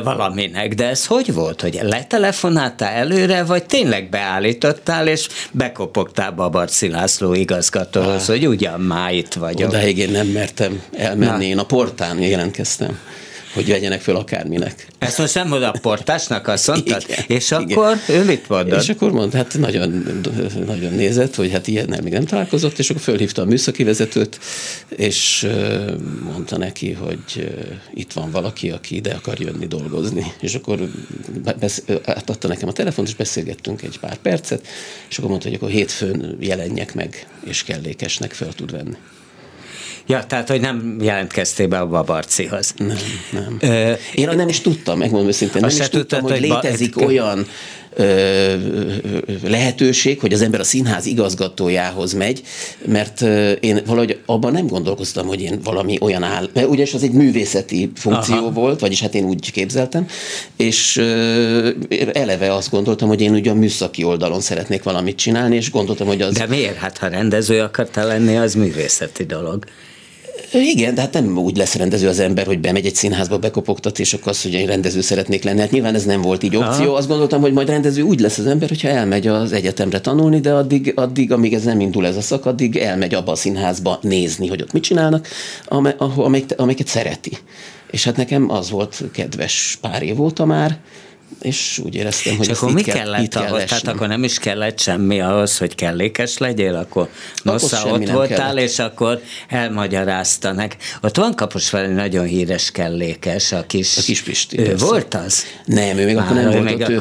valaminek. De ez hogy volt, hogy letelefonáltál előre, vagy tényleg beállítottál, és bekopogtál Babarci László igazgatóhoz, hogy ugyan már itt vagyok. Odáig én nem mertem elmenni, én a portán jelentkeztem, hogy vegyenek föl akárminek. Ezt most nem oda a portásnak azt mondtad? Igen, és akkor igen. Ő mit mondott? És akkor mondta, hát nagyon nézett, hogy hát ilyennel még nem találkozott, és akkor fölhívta a műszaki vezetőt, és mondta neki, hogy itt van valaki, aki ide akar jönni dolgozni. És akkor átadta nekem a telefont, és beszélgettünk egy pár percet, és akkor mondta, hogy akkor hétfőn jelenjek meg, és kellékesnek fel tud venni. Ja, tehát, hogy nem jelentkeztél be a Babarcihoz. Nem. Én nem is tudtam, megmondom őszintén, nem is tudtam, hogy létezik olyan lehetőség, hogy az ember a színház igazgatójához megy, mert én valahogy abban nem gondolkoztam, hogy én valami olyan áll, mert ugyanis az egy művészeti funkció volt, vagyis hát én úgy képzeltem, és eleve azt gondoltam, hogy én ugye a műszaki oldalon szeretnék valamit csinálni, és gondoltam, hogy az... De miért? Hát ha rendező akartál lenni, az művészeti dolog. Igen, de hát nem úgy lesz rendező az ember, hogy bemegy egy színházba, bekopogtat, és akkor azt, hogy én rendező szeretnék lenni. Hát nyilván ez nem volt így opció. Azt gondoltam, hogy majd rendező úgy lesz az ember, hogyha elmegy az egyetemre tanulni, de addig amíg ez nem indul ez a szak, addig elmegy abba a színházba nézni, hogy ott mit csinálnak, amelyiket szereti. És hát nekem az volt kedves, pár év óta már, és úgy éreztem, hogy akkor mi kellett ahhoz? Tehát akkor nem is kellett semmi ahhoz, hogy kellékes legyél, akkor nosza ott voltál, és akkor elmagyarázta nek. Ott van Kaposvári nagyon híres kellékes, a kis Pisti. Ő volt az? Nem, ő még akkor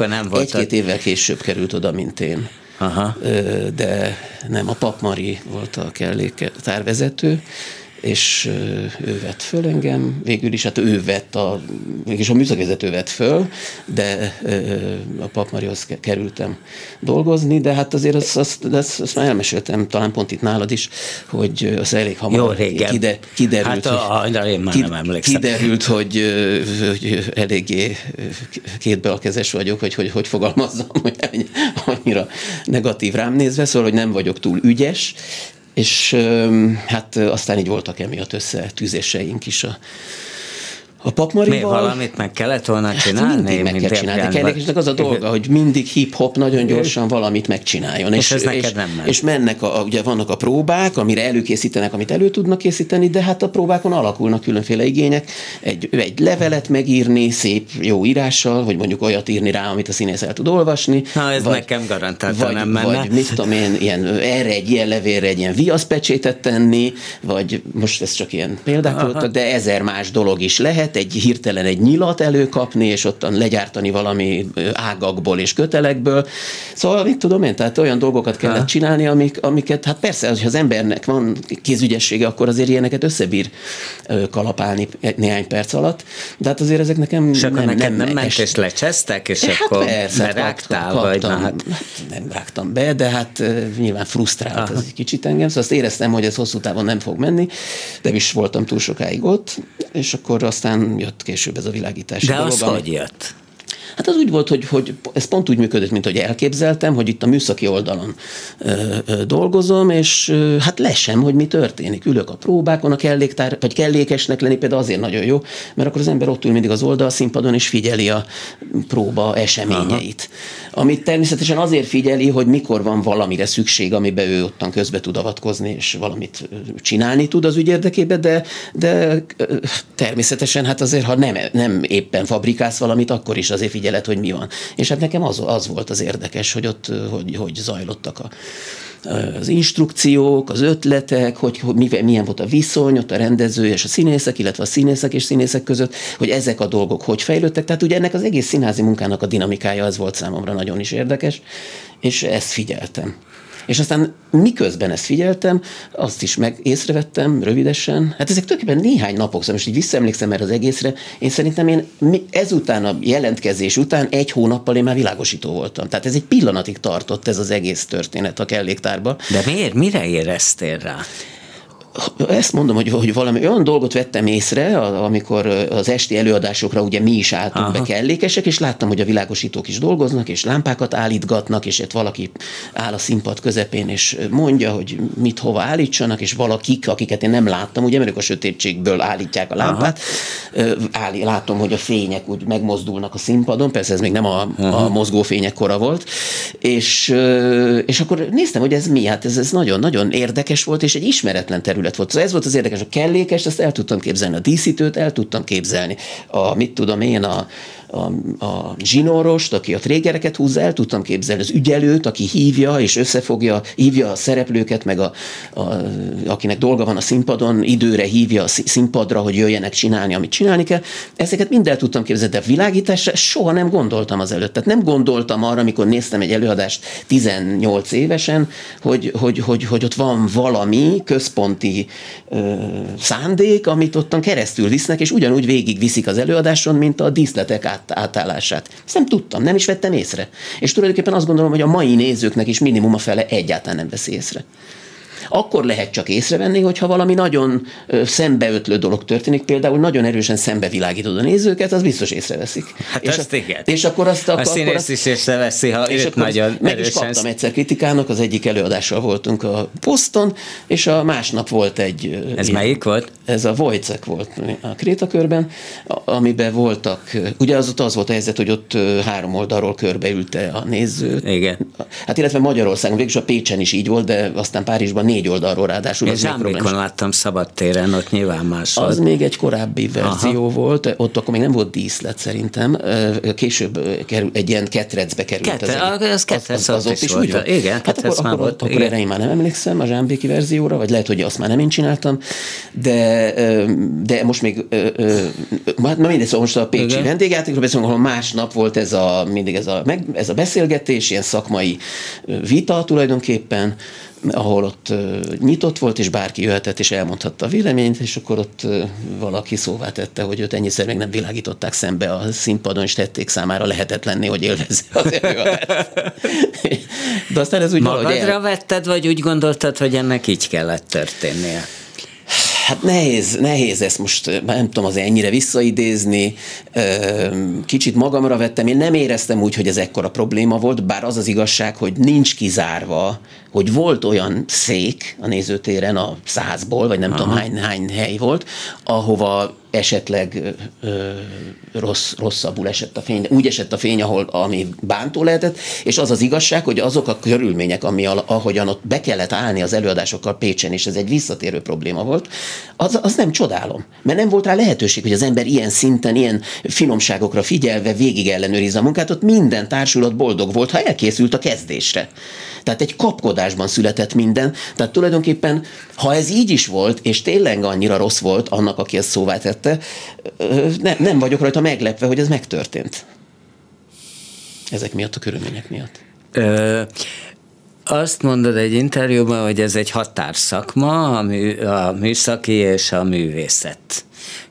nem volt ott. Egy-két évvel később került oda, mint én. Aha. De nem, a Pap Mari volt a kellékes tárvezető, és ő vett föl engem, végül is, hát ő vett a műszakvezető vett föl, de a Pap Marihoz kerültem dolgozni, de hát azért azt már elmeséltem, talán pont itt nálad is, hogy az elég hamar kiderült, hogy eléggé kétbalkezes vagyok, hogy fogalmazzam, hogy annyira negatív rám nézve, szóval, hogy nem vagyok túl ügyes, és hát aztán így voltak emiatt összetűzéseink is a Pap Marival. Még valamit meg kellett volna csinálni? Hát mindig meg kell csinálni. Kellékesnek az a dolga, hogy mindig hip-hop nagyon gyorsan valamit megcsináljon. És ez neked nem ment. És mennek, ugye vannak a próbák, amire előkészítenek, amit elő tudnak készíteni, de hát a próbákon alakulnak különféle igények. Egy levelet megírni, szép, jó írással, hogy mondjuk olyat írni rá, amit a színész el tud olvasni. Na, ez nekem garantáltan nem menne. Vagy mit tudom én, erre egy ilyen levélre egy ilyen viaszpecsétet tenni, vagy most ez csak ilyen példák voltak, de ezer más dolog is lehet. Hirtelen egy nyilat előkapni, és ottan legyártani valami ágakból és kötelekből. Szóval, mit tudom én, tehát olyan dolgokat kellett csinálni, amiket, hát persze, ha az embernek van kézügyessége, akkor azért ilyeneket összebír kalapálni néhány perc alatt, de hát azért ezek nekem és nem ment, és lecsesztek, és akkor berágtál, vagy? Nem rágtam be, de hát nyilván frusztrált ez egy kicsit engem, szóval azt éreztem, hogy ez hosszú távon nem fog menni, de is voltam túl sokáig ott, és akkor aztán jött később ez a világítási dolog. De az hogy jött? Hát az úgy volt, hogy ez pont úgy működött, mint hogy elképzeltem, hogy itt a műszaki oldalon dolgozom, és hát lesem, hogy mi történik. Ülök a próbákon, vagy kellékesnek lenni például azért nagyon jó, mert akkor az ember ott ül mindig az oldalszínpadon, és figyeli a próba eseményeit. Aha. Amit természetesen azért figyeli, hogy mikor van valamire szükség, amiben ő ottan közbe tud avatkozni, és valamit csinálni tud az ügy érdekében, de természetesen hát azért, ha nem éppen fabrikálsz valamit, akkor is azért figyeled, hogy mi van. És hát nekem az volt az érdekes, hogy ott hogy zajlottak az instrukciók, az ötletek, hogy milyen volt a viszony, ott a rendező és a színészek, illetve a színészek és színészek között, hogy ezek a dolgok hogy fejlődtek. Tehát ugye ennek az egész színházi munkának a dinamikája, ez volt számomra nagyon is érdekes, és ezt figyeltem. És aztán miközben ezt figyeltem, azt is meg észrevettem rövidesen. Hát ezek tulajdonképpen néhány napok, szóval most így visszaemlékszem erre az egészre. Én szerintem ezután a jelentkezés után egy hónappal én már világosító voltam. Tehát ez egy pillanatig tartott ez az egész történet a kelléktárban. De miért? Mire éreztél rá? Ezt mondom, hogy valami olyan dolgot vettem észre, amikor az esti előadásokra ugye mi is álltunk Aha. be kellékesek, és láttam, hogy a világosítók is dolgoznak, és lámpákat állítgatnak, és itt valaki áll a színpad közepén, és mondja, hogy mit hova állítsanak, és valakik, akiket én nem láttam, ugye, mert ők a sötétségből állítják a lámpát, látom, hogy a fények úgy megmozdulnak a színpadon, persze ez még nem a mozgófények kora volt, és akkor néztem, hogy ez mi, hát ez nagyon-nagyon érdekes volt, és egy ismeretlen terület volt. Szóval ez volt az érdekes, a kellékes, ezt el tudtam képzelni, a díszítőt el tudtam képzelni, a zsinórost, aki a trégereket húzza, el tudtam képzelni, az ügyelőt, aki hívja és összefogja, hívja a szereplőket, meg akinek dolga van a színpadon, időre hívja a színpadra, hogy jöjjenek csinálni, amit csinálni kell. Ezeket mind el tudtam képzelni, de a világításra soha nem gondoltam azelőtt. Tehát nem gondoltam arra, amikor néztem egy előadást 18 évesen, hogy ott van valami központi szándék, amit ottan keresztül visznek, és ugyanúgy végig viszik az előadáson, mint a díszletek átállását. Ezt nem tudtam, nem is vettem észre. És tulajdonképpen azt gondolom, hogy a mai nézőknek is minimum a fele egyáltalán nem veszi észre. Akkor lehet csak észrevenni, hogyha valami nagyon szembeötlő dolog történik, például nagyon erősen szembevilágítod a nézőket, az biztos észreveszik. Hát és azt igen. És akkor a színész is észreveszi, ha őt nagyon meg erősen. Is kaptam egyszer kritikának, az egyik előadással voltunk a Poszton, és a másnap volt egy... Ez melyik volt? Ez a Vojcek volt a Krétakörben, amiben voltak... Ugye az volt a helyzet, hogy ott három oldalról körbeülte a néző. Igen. Hát illetve Magyarországon, végülis a Pécsen is így volt, de aztán Párizsban 4 oldalról ráadásul. Én Zsámbékon láttam szabadtéren, ott nyilván más volt. Az még egy korábbi verzió Aha. volt, ott akkor még nem volt díszlet szerintem, később egy ilyen ketrecbe került. Az ott is úgy volt. Igen, hát akkor volt. Akkor erre én már nem emlékszem a Zsámbéki verzióra, vagy lehet, hogy azt már nem én csináltam, de most még szóval most a pécsi vendégjátékról beszélünk, ahol másnap volt ez a beszélgetés, ilyen szakmai vita tulajdonképpen, ahol ott nyitott volt, és bárki jöhetett, és elmondhatta a véleményt, és akkor ott valaki szóvá tette, hogy őt ennyiszer még nem világították szembe a színpadon, és tették számára lehetetlenné, hogy élvezze az előadást. De aztán ez úgy magadra vetted, vagy úgy gondoltad, hogy ennek így kellett történnie? Hát nehéz ezt most, nem tudom azért ennyire visszaidézni, kicsit magamra vettem, én nem éreztem úgy, hogy ez ekkora probléma volt, bár az az igazság, hogy nincs kizárva, hogy volt olyan szék a nézőtéren a 100-ból, vagy nem Aha. tudom hány hely volt, ahova esetleg rosszabbul esett a fény, úgy esett a fény, ami bántó lehetett, és az az igazság, hogy azok a körülmények, ahogyan ott be kellett állni az előadásokkal Pécsen, és ez egy visszatérő probléma volt, az nem csodálom, mert nem volt rá lehetőség, hogy az ember ilyen szinten, ilyen finomságokra figyelve végig ellenőrizze a munkát, ott minden társulat boldog volt, ha elkészült a kezdésre. Tehát egy kapkodásban született minden, tehát tulajdonképpen, ha ez így is volt, és tényleg annyira rossz volt annak, aki ezt szóvá tette, nem vagyok rajta meglepve, hogy ez megtörtént. Ezek miatt, a körülmények miatt. Azt mondod egy interjúban, hogy ez egy határszakma, a műszaki és a művészet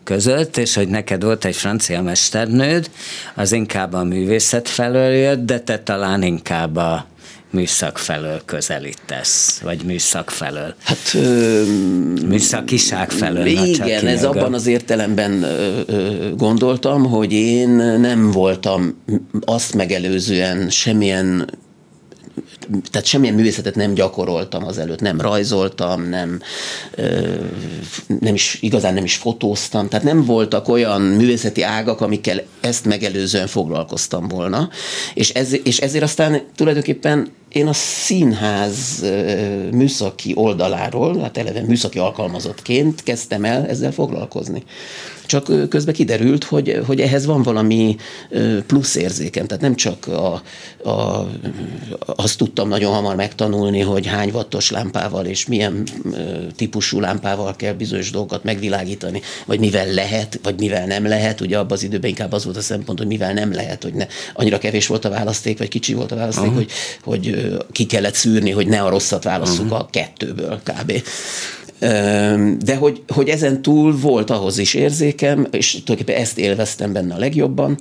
között, és hogy neked volt egy francia mesternőd, az inkább a művészet felől jött, de te talán inkább a műszak felől közelítesz, vagy műszak felől. Hát, műszakiság felől. Igen, ez abban az értelemben gondoltam, hogy én nem voltam azt megelőzően semmilyen művészetet nem gyakoroltam azelőtt, nem rajzoltam, nem is fotóztam, tehát nem voltak olyan művészeti ágak, amikkel ezt megelőzően foglalkoztam volna, és ezért aztán tulajdonképpen én a színház műszaki oldaláról, hát eleve műszaki alkalmazottként kezdtem el ezzel foglalkozni. Csak közben kiderült, hogy ehhez van valami plusz érzékem. Tehát nem csak azt tudtam nagyon hamar megtanulni, hogy hány wattos lámpával és milyen típusú lámpával kell bizonyos dolgokat megvilágítani, vagy mivel lehet, vagy mivel nem lehet. Ugye abban az időben inkább az volt a szempont, hogy mivel nem lehet, hogy annyira kevés volt a választék, vagy kicsi volt a választék, hogy ki kellett szűrni, hogy ne a rosszat válasszuk a kettőből kb. De hogy ezen túl volt ahhoz is érzékem, és tulajdonképpen ezt élveztem benne a legjobban,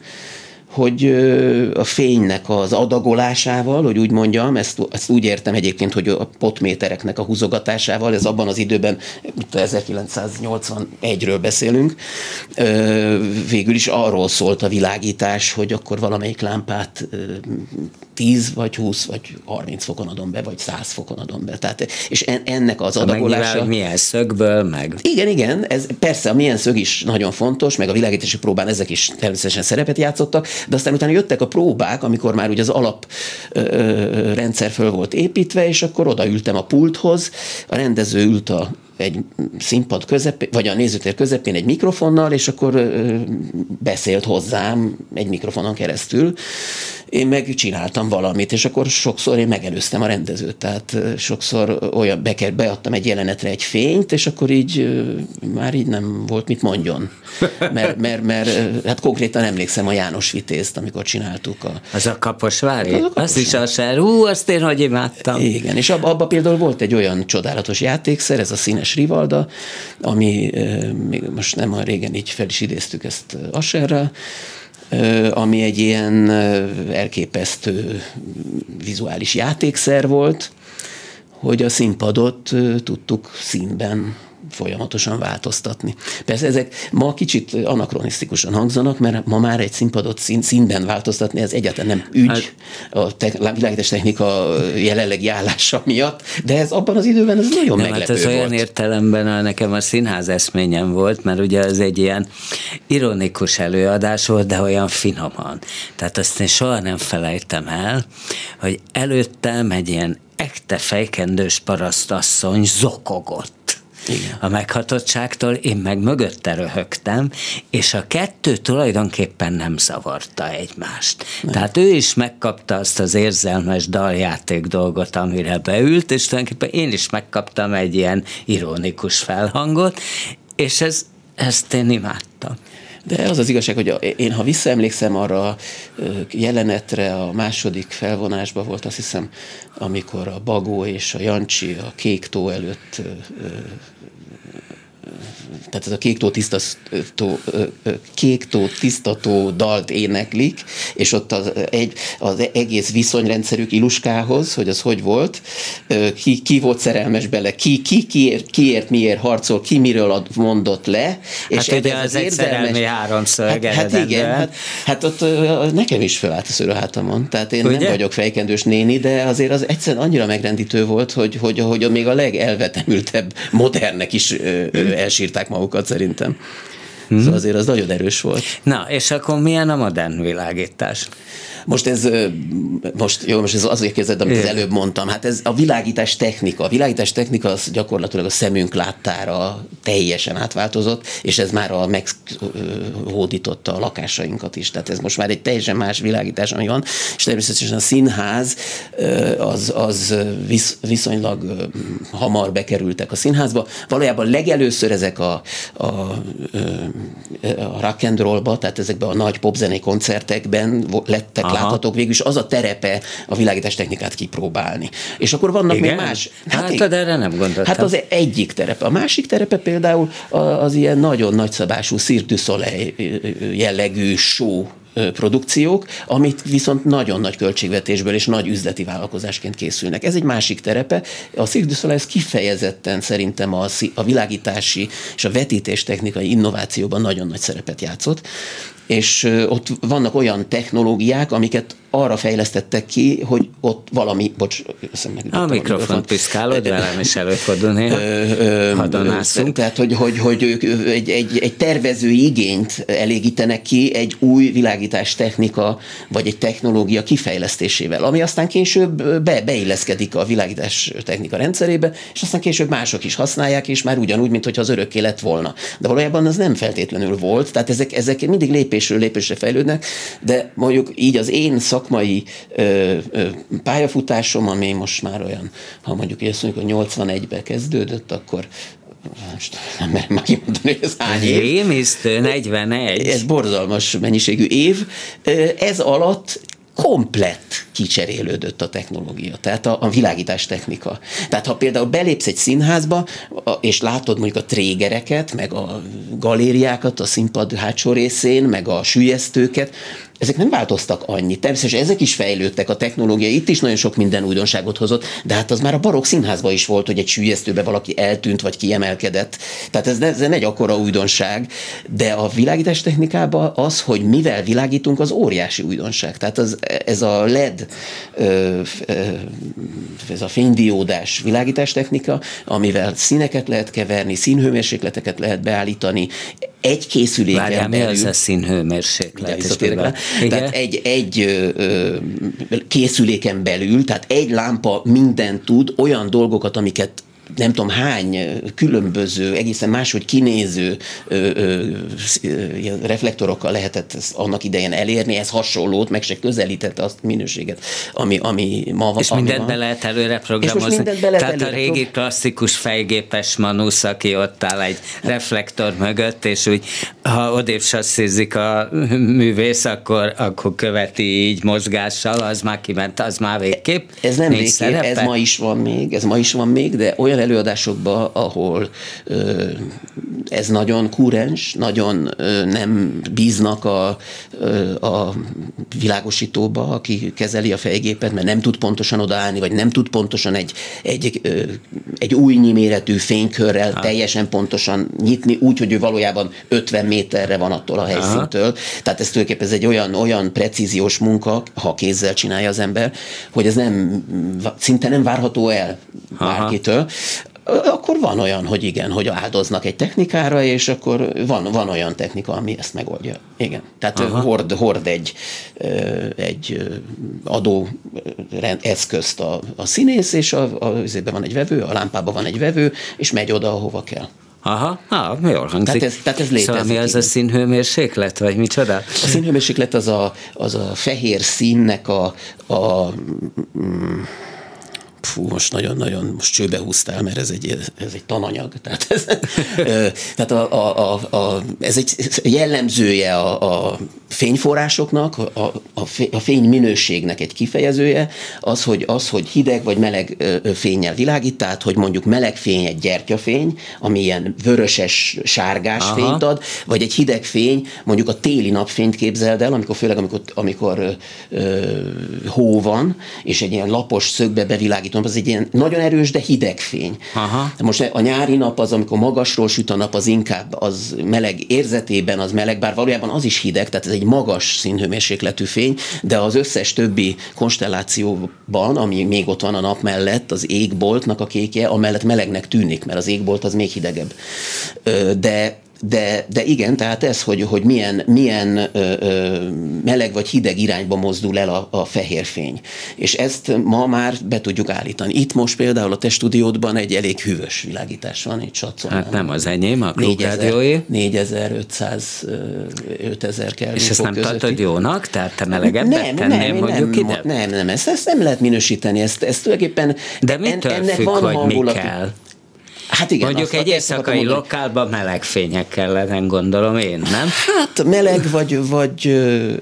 hogy a fénynek az adagolásával, hogy úgy mondjam, ezt úgy értem egyébként, hogy a potmétereknek a húzogatásával, ez abban az időben, 1981-ről beszélünk, végül is arról szólt a világítás, hogy akkor valamelyik lámpát 10 vagy 20 vagy 30 fokon adom be, vagy 100 fokon adom be. Tehát, és ennek az adagolása... Meg milyen szögből, meg... Igen, ez persze a milyen szög is nagyon fontos, meg a világítási próbán ezek is természetesen szerepet játszottak, de aztán utána jöttek a próbák, amikor már ugye az alaprendszer föl volt építve, és akkor odaültem a pulthoz, a rendező ült egy színpad közepén, vagy a nézőtér közepén egy mikrofonnal, és akkor beszélt hozzám egy mikrofonon keresztül. Én meg csináltam valamit, és akkor sokszor én megelőztem a rendezőt, tehát sokszor olyan beadtam egy jelenetre egy fényt, és akkor így már így nem volt mit mondjon. Mert hát konkrétan emlékszem a János Vitézt, amikor csináltuk a... Az a Kaposvári? Azt is a ser. Azt én hogy imádtam. Igen, és abba például volt egy olyan csodálatos játékszer, ez a színes Rivalda, ami még most nem olyan régen így fel is idéztük ezt Asherrel, ami egy ilyen elképesztő vizuális játékszer volt, hogy a színpadot tudtuk színben folyamatosan változtatni. Persze ezek ma kicsit anakronisztikusan hangzanak, mert ma már egy színpadot színben változtatni, ez egyáltalán nem ügy a világítás technika jelenlegi állása miatt, de ez abban az időben ez nagyon meglepő volt. Hát ez olyan értelemben nekem a színház eszményem volt, mert ugye ez egy ilyen ironikus előadás volt, de olyan finoman. Tehát azt én soha nem felejtem el, hogy előttem egy ilyen ekte fejkendős parasztasszony zokogott. Igen. A meghatottságtól, én meg mögötte röhögtem, és a kettő tulajdonképpen nem zavarta egymást. Nem. Tehát ő is megkapta azt az érzelmes daljáték dolgot, amire beült, és tulajdonképpen én is megkaptam egy ilyen ironikus felhangot, és ezt én imádtam. De az az igazság, hogy én, ha visszaemlékszem arra jelenetre, a második felvonásban volt, azt hiszem, amikor a Bagó és a Jancsi a Kék tó előtt, tehát ez a kék tó tisztató dalt éneklik, és ott az egész viszonyrendszerük Iluskához, hogy az hogy volt, ki volt szerelmes bele, kiért miért harcol, ki miről mondott le. És hát ugye az egy szerelmi háromszög. Hát igen, hát ott nekem is felállt a szőr a hátamon. Tehát én ugye? Nem vagyok fejkendős néni, de azért az egyszerűen annyira megrendítő volt, hogy még a legelvetemültebb modernek is elsírták magukat szerintem. Szóval azért az nagyon erős volt. Na, és akkor milyen a modern világítás? Most ez azért kezdett, amit előbb mondtam. Hát ez a világítás technika. A világítás technika az gyakorlatilag a szemünk láttára teljesen átváltozott, és ez már meghódította a lakásainkat is. Tehát ez most már egy teljesen más világítás, ami van, és természetesen a színház az viszonylag hamar bekerültek a színházba. Valójában legelőször ezek a rock and roll-ba, tehát ezekben a nagy popzenei koncertekben lettek láthatók, végülis az a terepe a világítás technikát kipróbálni. És akkor vannak igen? még más... Hát erre nem gondoltam. Hát az egyik terepe. A másik terepe például az ilyen nagyon nagyszabású Cirque du Soleil jellegű show produkciók, amit viszont nagyon nagy költségvetésből és nagy üzleti vállalkozásként készülnek. Ez egy másik terepe. A Cirque du Soleil kifejezetten szerintem a világítási és a vetítéstechnikai innovációban nagyon nagy szerepet játszott, és ott vannak olyan technológiák, amiket arra fejlesztettek ki, hogy ott valami, a mikrofont piszkálod, velem is előfordul néha, hadonászunk. Tehát, hogy ők egy tervező igényt elégítenek ki egy új világítás technika, vagy egy technológia kifejlesztésével, ami aztán később beilleszkedik a világítás technika rendszerébe, és aztán később mások is használják, és már ugyanúgy, mint hogyha az örökké lett volna. De valójában az nem feltétlenül volt, tehát ezek mindig lépésről lépésre fejlődnek, de mondjuk így az én szakmai pályafutásom, ami most már olyan, ha mondjuk azt mondjuk, hogy 81-ben kezdődött, akkor nem merem már kimondani, hogy ez hány év. Rémisztő, 41. Ez borzalmas mennyiségű év. Ez alatt komplett kicserélődött a technológia, tehát a világítás technika. Tehát ha például belépsz egy színházba, és látod mondjuk a trégereket, meg a galériákat a színpad hátsó részén, meg a süllyesztőket, ezek nem változtak annyit. Természetesen ezek is fejlődtek, a technológia itt is nagyon sok minden újdonságot hozott, de hát az már a barokk színházban is volt, hogy egy süllyesztőbe valaki eltűnt, vagy kiemelkedett. Tehát ez nem egy akkora újdonság, de a világítás technikában az, hogy mivel világítunk, az óriási újdonság. Tehát ez a LED, ez a fénydiódás világítás technika, amivel színeket lehet keverni, színhőmérsékleteket lehet beállítani, egy készüléken belül. Várjál, mi az a színhőmérséklet? Tehát egy készüléken belül, tehát egy lámpa mindent tud, olyan dolgokat, amiket nem tudom hány különböző, egészen máshogy kinéző reflektorokkal lehetett annak idején elérni, ez hasonlót, meg se közelítette azt minőséget, ami ma van. És mindent be lehet előre programozni. Tehát a régi klasszikus fejgépes manusz, aki ott áll egy reflektor mögött, és úgy, ha odébb sasszízik a művész, akkor követi így mozgással, az már kiment, az már végképp. Ez nem végképp, ez ma is van még, de olyan előadásokban, ahol ez nagyon kúrens, nagyon nem bíznak a világosítóba, aki kezeli a fejgépet, mert nem tud pontosan odaállni, vagy nem tud pontosan egy újnyi méretű fénykörrel teljesen pontosan nyitni, úgy, hogy ő valójában 50 méterre van attól a helyszíntől. Aha. Tehát ez tulajdonképpen egy olyan precíziós munka, ha kézzel csinálja az ember, hogy ez nem, szinte nem várható el bárkitől. Akkor van olyan, hogy igen, hogy áldoznak egy technikára, és akkor van olyan technika, ami ezt megoldja. Igen. Tehát hord egy adó eszközt a színész, és azért van egy vevő, a lámpában van egy vevő, és megy oda, ahova kell. Aha, jól hangzik. Tehát ez létezik. Szóval mi az a színhőmérséklet, vagy micsoda? A színhőmérséklet az a fehér színnek most csőbe húztál, mert ez egy tananyag. Tehát ez egy jellemzője a fényforrásoknak, a fényminőségnek egy kifejezője, az, hogy hideg vagy meleg fényel világít, tehát hogy mondjuk meleg fény egy gyertyafény, ami ilyen vöröses, sárgás fényt ad, vagy egy hideg fény, mondjuk a téli napfényt képzeld el, amikor hó van, és egy ilyen lapos szögbe bevilágít, az egy ilyen nagyon erős, de hideg fény. Aha. Most a nyári nap az, amikor magasról süt a nap, az inkább az meleg érzetében, az meleg, bár valójában az is hideg, tehát ez egy magas színhőmérsékletű fény, de az összes többi konstellációban, ami még ott van a nap mellett, az égboltnak a kékje, amellett melegnek tűnik, mert az égbolt az még hidegebb. De igen, tehát ez, hogy milyen meleg vagy hideg irányba mozdul el a fehér fény. És ezt ma már be tudjuk állítani. Itt most például a te stúdiódban egy elég hűvös világítás van, itt satszolnám. Hát nem az enyém, a klubrádiói. 4500-5000 kell. És ezt nem tartod jónak? Tehát te melegebbet tenném mondjuk ide? Nem, ezt nem lehet minősíteni. Ezt tulajdonképpen... De mitől függ, hogy mi kell? Hát igen, mondjuk egy éjszakai lokálban meleg fények kellene, gondolom én, nem? Hát meleg vagy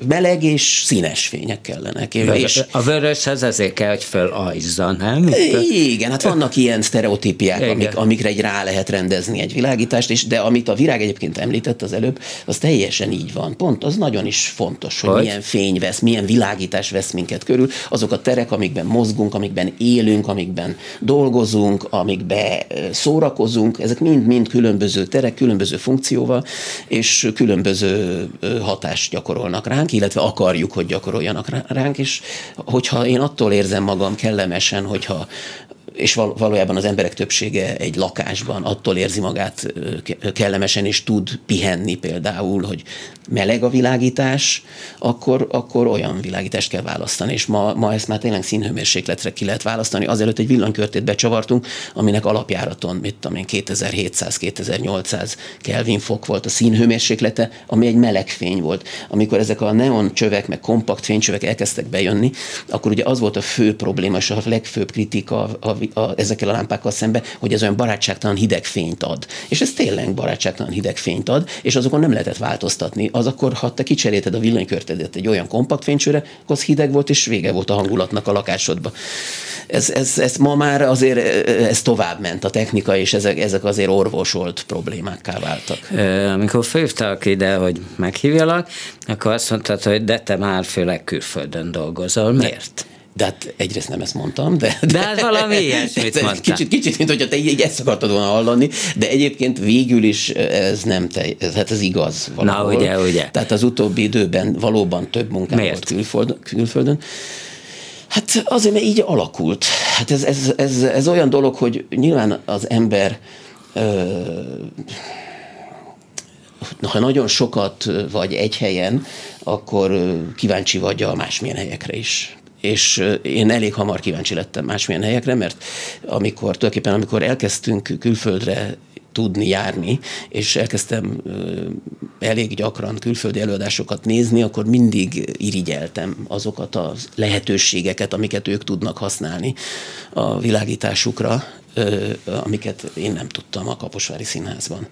meleg és színes fények kellenek. És a vörös az azért kell, hogy fölajzza, nem? Igen, hát vannak ilyen sztereotípiák, amikre egy rá lehet rendezni egy világítást, de amit a Virág egyébként említett az előbb, az teljesen így van. Pont az nagyon is fontos, hogy milyen fény vesz, milyen világítás vesz minket körül. Azok a terek, amikben mozgunk, amikben élünk, amikben dolgozunk, amikben szórakozunk, ezek mind-mind különböző terek, különböző funkcióval, és különböző hatást gyakorolnak ránk, illetve akarjuk, hogy gyakoroljanak ránk, és hogyha én attól érzem magam kellemesen, és valójában az emberek többsége egy lakásban attól érzi magát kellemesen, és tud pihenni például, hogy meleg a világítás, akkor olyan világítást kell választani, és ma ezt már tényleg színhőmérsékletre ki lehet választani. Azelőtt egy villanykörtét becsavartunk, aminek alapjáraton, 2700-2800 Kelvin fok volt a színhőmérséklete, ami egy meleg fény volt. Amikor ezek a neon csövek, meg kompakt fénycsövek elkezdtek bejönni, akkor ugye az volt a fő probléma, és a legfőbb kritika a ezekkel a lámpákkal szemben, hogy ez olyan barátságtalan hideg fényt ad. És ez tényleg barátságtalan hideg fényt ad, és azokon nem lehetett változtatni. Az akkor, ha te kicserélted a villanykörtedet egy olyan kompakt fénycsőre, akkor az hideg volt, és vége volt a hangulatnak a lakásodba. Ez ma már azért ez tovább ment a technika, és ezek azért orvosolt problémákká váltak. Amikor felhívtak ide, hogy meghívjalak, akkor azt mondtad, hogy de te már főleg külföldön dolgozol. Miért? De hát egyrészt nem ezt mondtam, de hát valami ilyesmit mondtam. Kicsit, mint hogyha te így ezt akartad volna hallani, de egyébként végül is ez nem te, hát ez igaz valahol. Na ugye. Tehát az utóbbi időben valóban több munkám volt külföldön. Hát azért, mert így alakult. Hát ez olyan dolog, hogy nyilván az ember ha nagyon sokat vagy egy helyen, akkor kíváncsi vagy a másmilyen helyekre is. És én elég hamar kíváncsi lettem másmilyen helyekre, mert amikor elkezdtünk külföldre tudni járni, és elkezdtem elég gyakran külföldi előadásokat nézni, akkor mindig irigyeltem azokat a lehetőségeket, amiket ők tudnak használni a világításukra, amiket én nem tudtam a Kaposvári Színházban.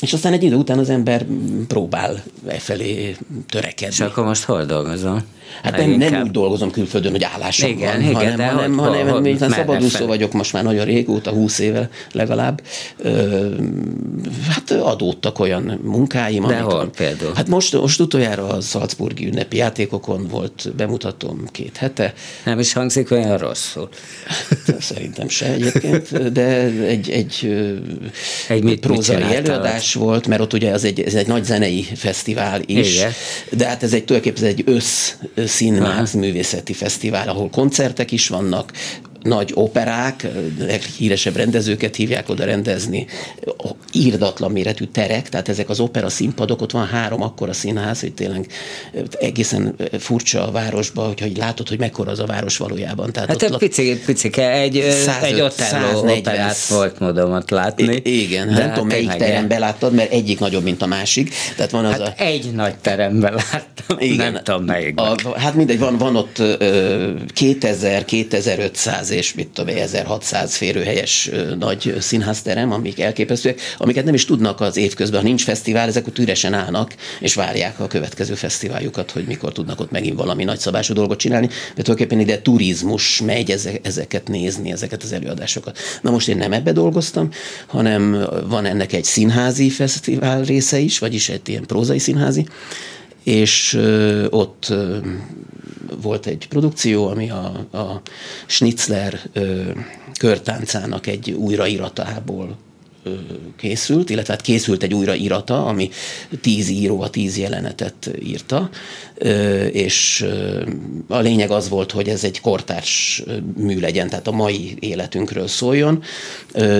És aztán egy idő után az ember próbál felé törekedni. És akkor most hol dolgozol? Hát nem úgy dolgozom külföldön, hogy állásom van, hanem szabadúszó vagyok most már nagyon régóta, 20 éve legalább. Hát adódtak olyan munkáim. De hol például? Hát most utoljára a salzburgi ünnepi játékokon volt bemutatom 2 hete. Nem is hangzik olyan rosszul. Szerintem se egyébként, de egy prózai előadás volt, mert ott ugye ez egy nagy zenei fesztivál is. Igen. De hát ez tulajdonképpen egy színház művészeti fesztivál, ahol koncertek is vannak, nagy operák, híresebb rendezőket hívják oda rendezni, írdatlan méretű terek, tehát ezek az opera színpadok, ott van 3 akkora színház, hogy tényleg egészen furcsa a városba, hogyha így látod, hogy mekkora az a város valójában. Tehát hát picike, egy Otello operát volt modomat látni. Igen, nem tudom melyik terembe láttad, mert egyik nagyobb, mint a másik. Tehát van az egy nagy terembe láttam, igen, nem tudom melyikben. Hát mindegy, van ott 2000-2500 és mit tudom, 1600 férőhelyes nagy színházterem, amik elképesztőek, amiket nem is tudnak az évközben, ha nincs fesztivál, ezek ott üresen állnak, és várják a következő fesztiváljukat, hogy mikor tudnak ott megint valami nagyszabású dolgot csinálni, de tulajdonképpen ide turizmus megy ezeket nézni, ezeket az előadásokat. Na most én nem ebbe dolgoztam, hanem van ennek egy színházi fesztivál része is, vagyis egy ilyen prózai színházi, és ott volt egy produkció, ami a Schnitzler körtáncának egy újraíratából készült, illetve hát készült egy újraírata, ami 10 író a 10 jelenetet írta, és a lényeg az volt, hogy ez egy kortárs mű legyen, tehát a mai életünkről szóljon,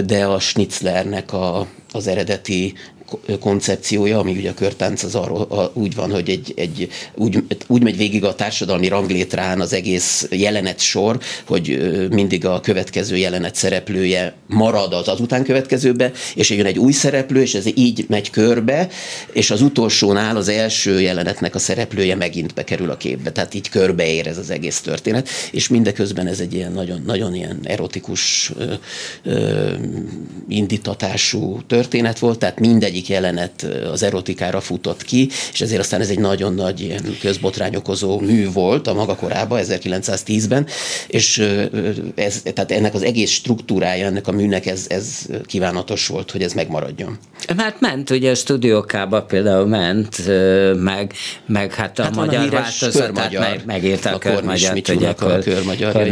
de a Schnitzlernek az eredeti koncepciója, ami ugye a körtánc az arról úgy van, hogy úgy megy végig a társadalmi ranglétrán az egész jelenet sor, hogy mindig a következő jelenet szereplője marad az után következőbe, és jön egy új szereplő, és ez így megy körbe, és az utolsónál az első jelenetnek a szereplője megint bekerül a képbe, tehát így körbeér ez az egész történet, és mindeközben ez egy ilyen nagyon, nagyon ilyen erotikus indítatású történet volt, tehát mindegy jelenet az erotikára futott ki, és ezért aztán ez egy nagyon nagy ilyen közbotrány okozó mű volt a maga korában, 1910-ben, és tehát ennek az egész struktúrája, ennek a műnek ez kívánatos volt, hogy ez megmaradjon. Mert ment, ugye a stúdiókába például ment, meg hát a magyar változatát megírta a körmagyart. A körmagyart.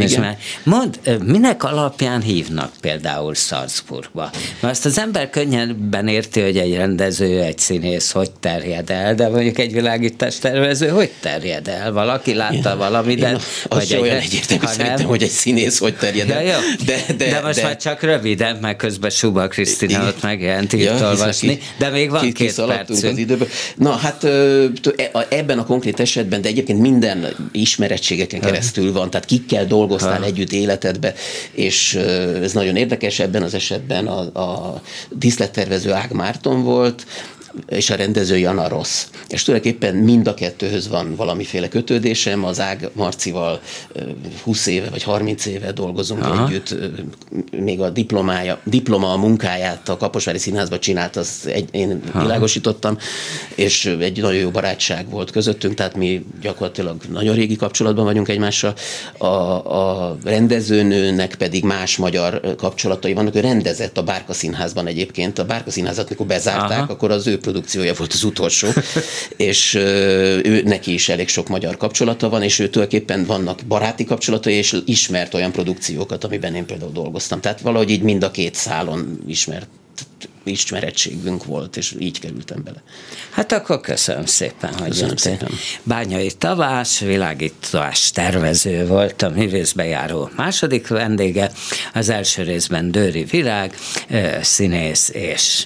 Mondd, minek alapján hívnak például Salzburgba? Mert azt az ember könnyen benérti, hogy egy rendező, egy színész hogy terjed el, de mondjuk egy világítás tervező hogy terjed el? Valaki látta valamit, de... Az olyan egyértelmű szerintem, hogy egy színész hogy terjed el. Ja, de most már csak röviden, mert közben Suba Krisztina ott megjelent írt olvasni, de még van 2 percünk. Na hát ebben a konkrét esetben, de egyébként minden ismerettségeken keresztül van, tehát kikkel dolgoztál együtt életedbe, és ez nagyon érdekes ebben az esetben a díszlettervező Ág Márton volt, és a rendező Jana Rossz. És tulajdonképpen mind a kettőhöz van valamiféle kötődésem. Az Ág Marcival 20 éve vagy 30 éve dolgozunk együtt. Még a diploma a munkáját a Kaposvári Színházban csinált, azt én világosítottam, és egy nagyon jó barátság volt közöttünk, tehát mi gyakorlatilag nagyon régi kapcsolatban vagyunk egymással. A rendezőnőnek pedig más magyar kapcsolatai vannak. Ő rendezett a Bárka Színházban egyébként. A Bárka Színházat, mikor bezárták, akkor az ő produkciója volt az utolsó, és ő neki is elég sok magyar kapcsolata van, és ő tulajdonképpen vannak baráti kapcsolatai, és ismert olyan produkciókat, amiben én például dolgoztam. Tehát valahogy így mind a két szálon ismerettségünk volt, és így kerültem bele. Hát akkor köszönöm szépen, hogy jöttél. Bányai Tamás, világítás tervező volt a művészbejáró második vendége, az első részben Dőri Virág, színész és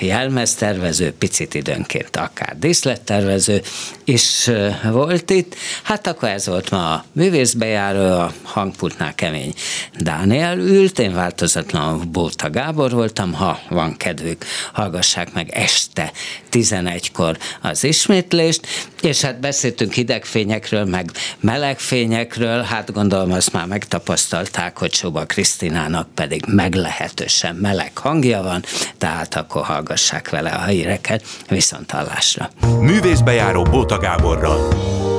jelmeztervező, picit időnként akár díszlettervező is volt itt. Hát akkor ez volt ma a művészbejáró, a hangpultnál Kemény Dániel ült, én változatlanul Bóta Gábor voltam, ha van kedvük, hallgassák meg este 11-kor az ismétlést, és hát beszéltünk hidegfényekről, meg melegfényekről, hát gondolom azt már megtapasztalták, hogy Sóba Krisztinának pedig meglehetősen meleg hangja van, tehát akkor hallgassák vele a híreket, viszont hallásra. Művészbejáró Bóta Gáborral.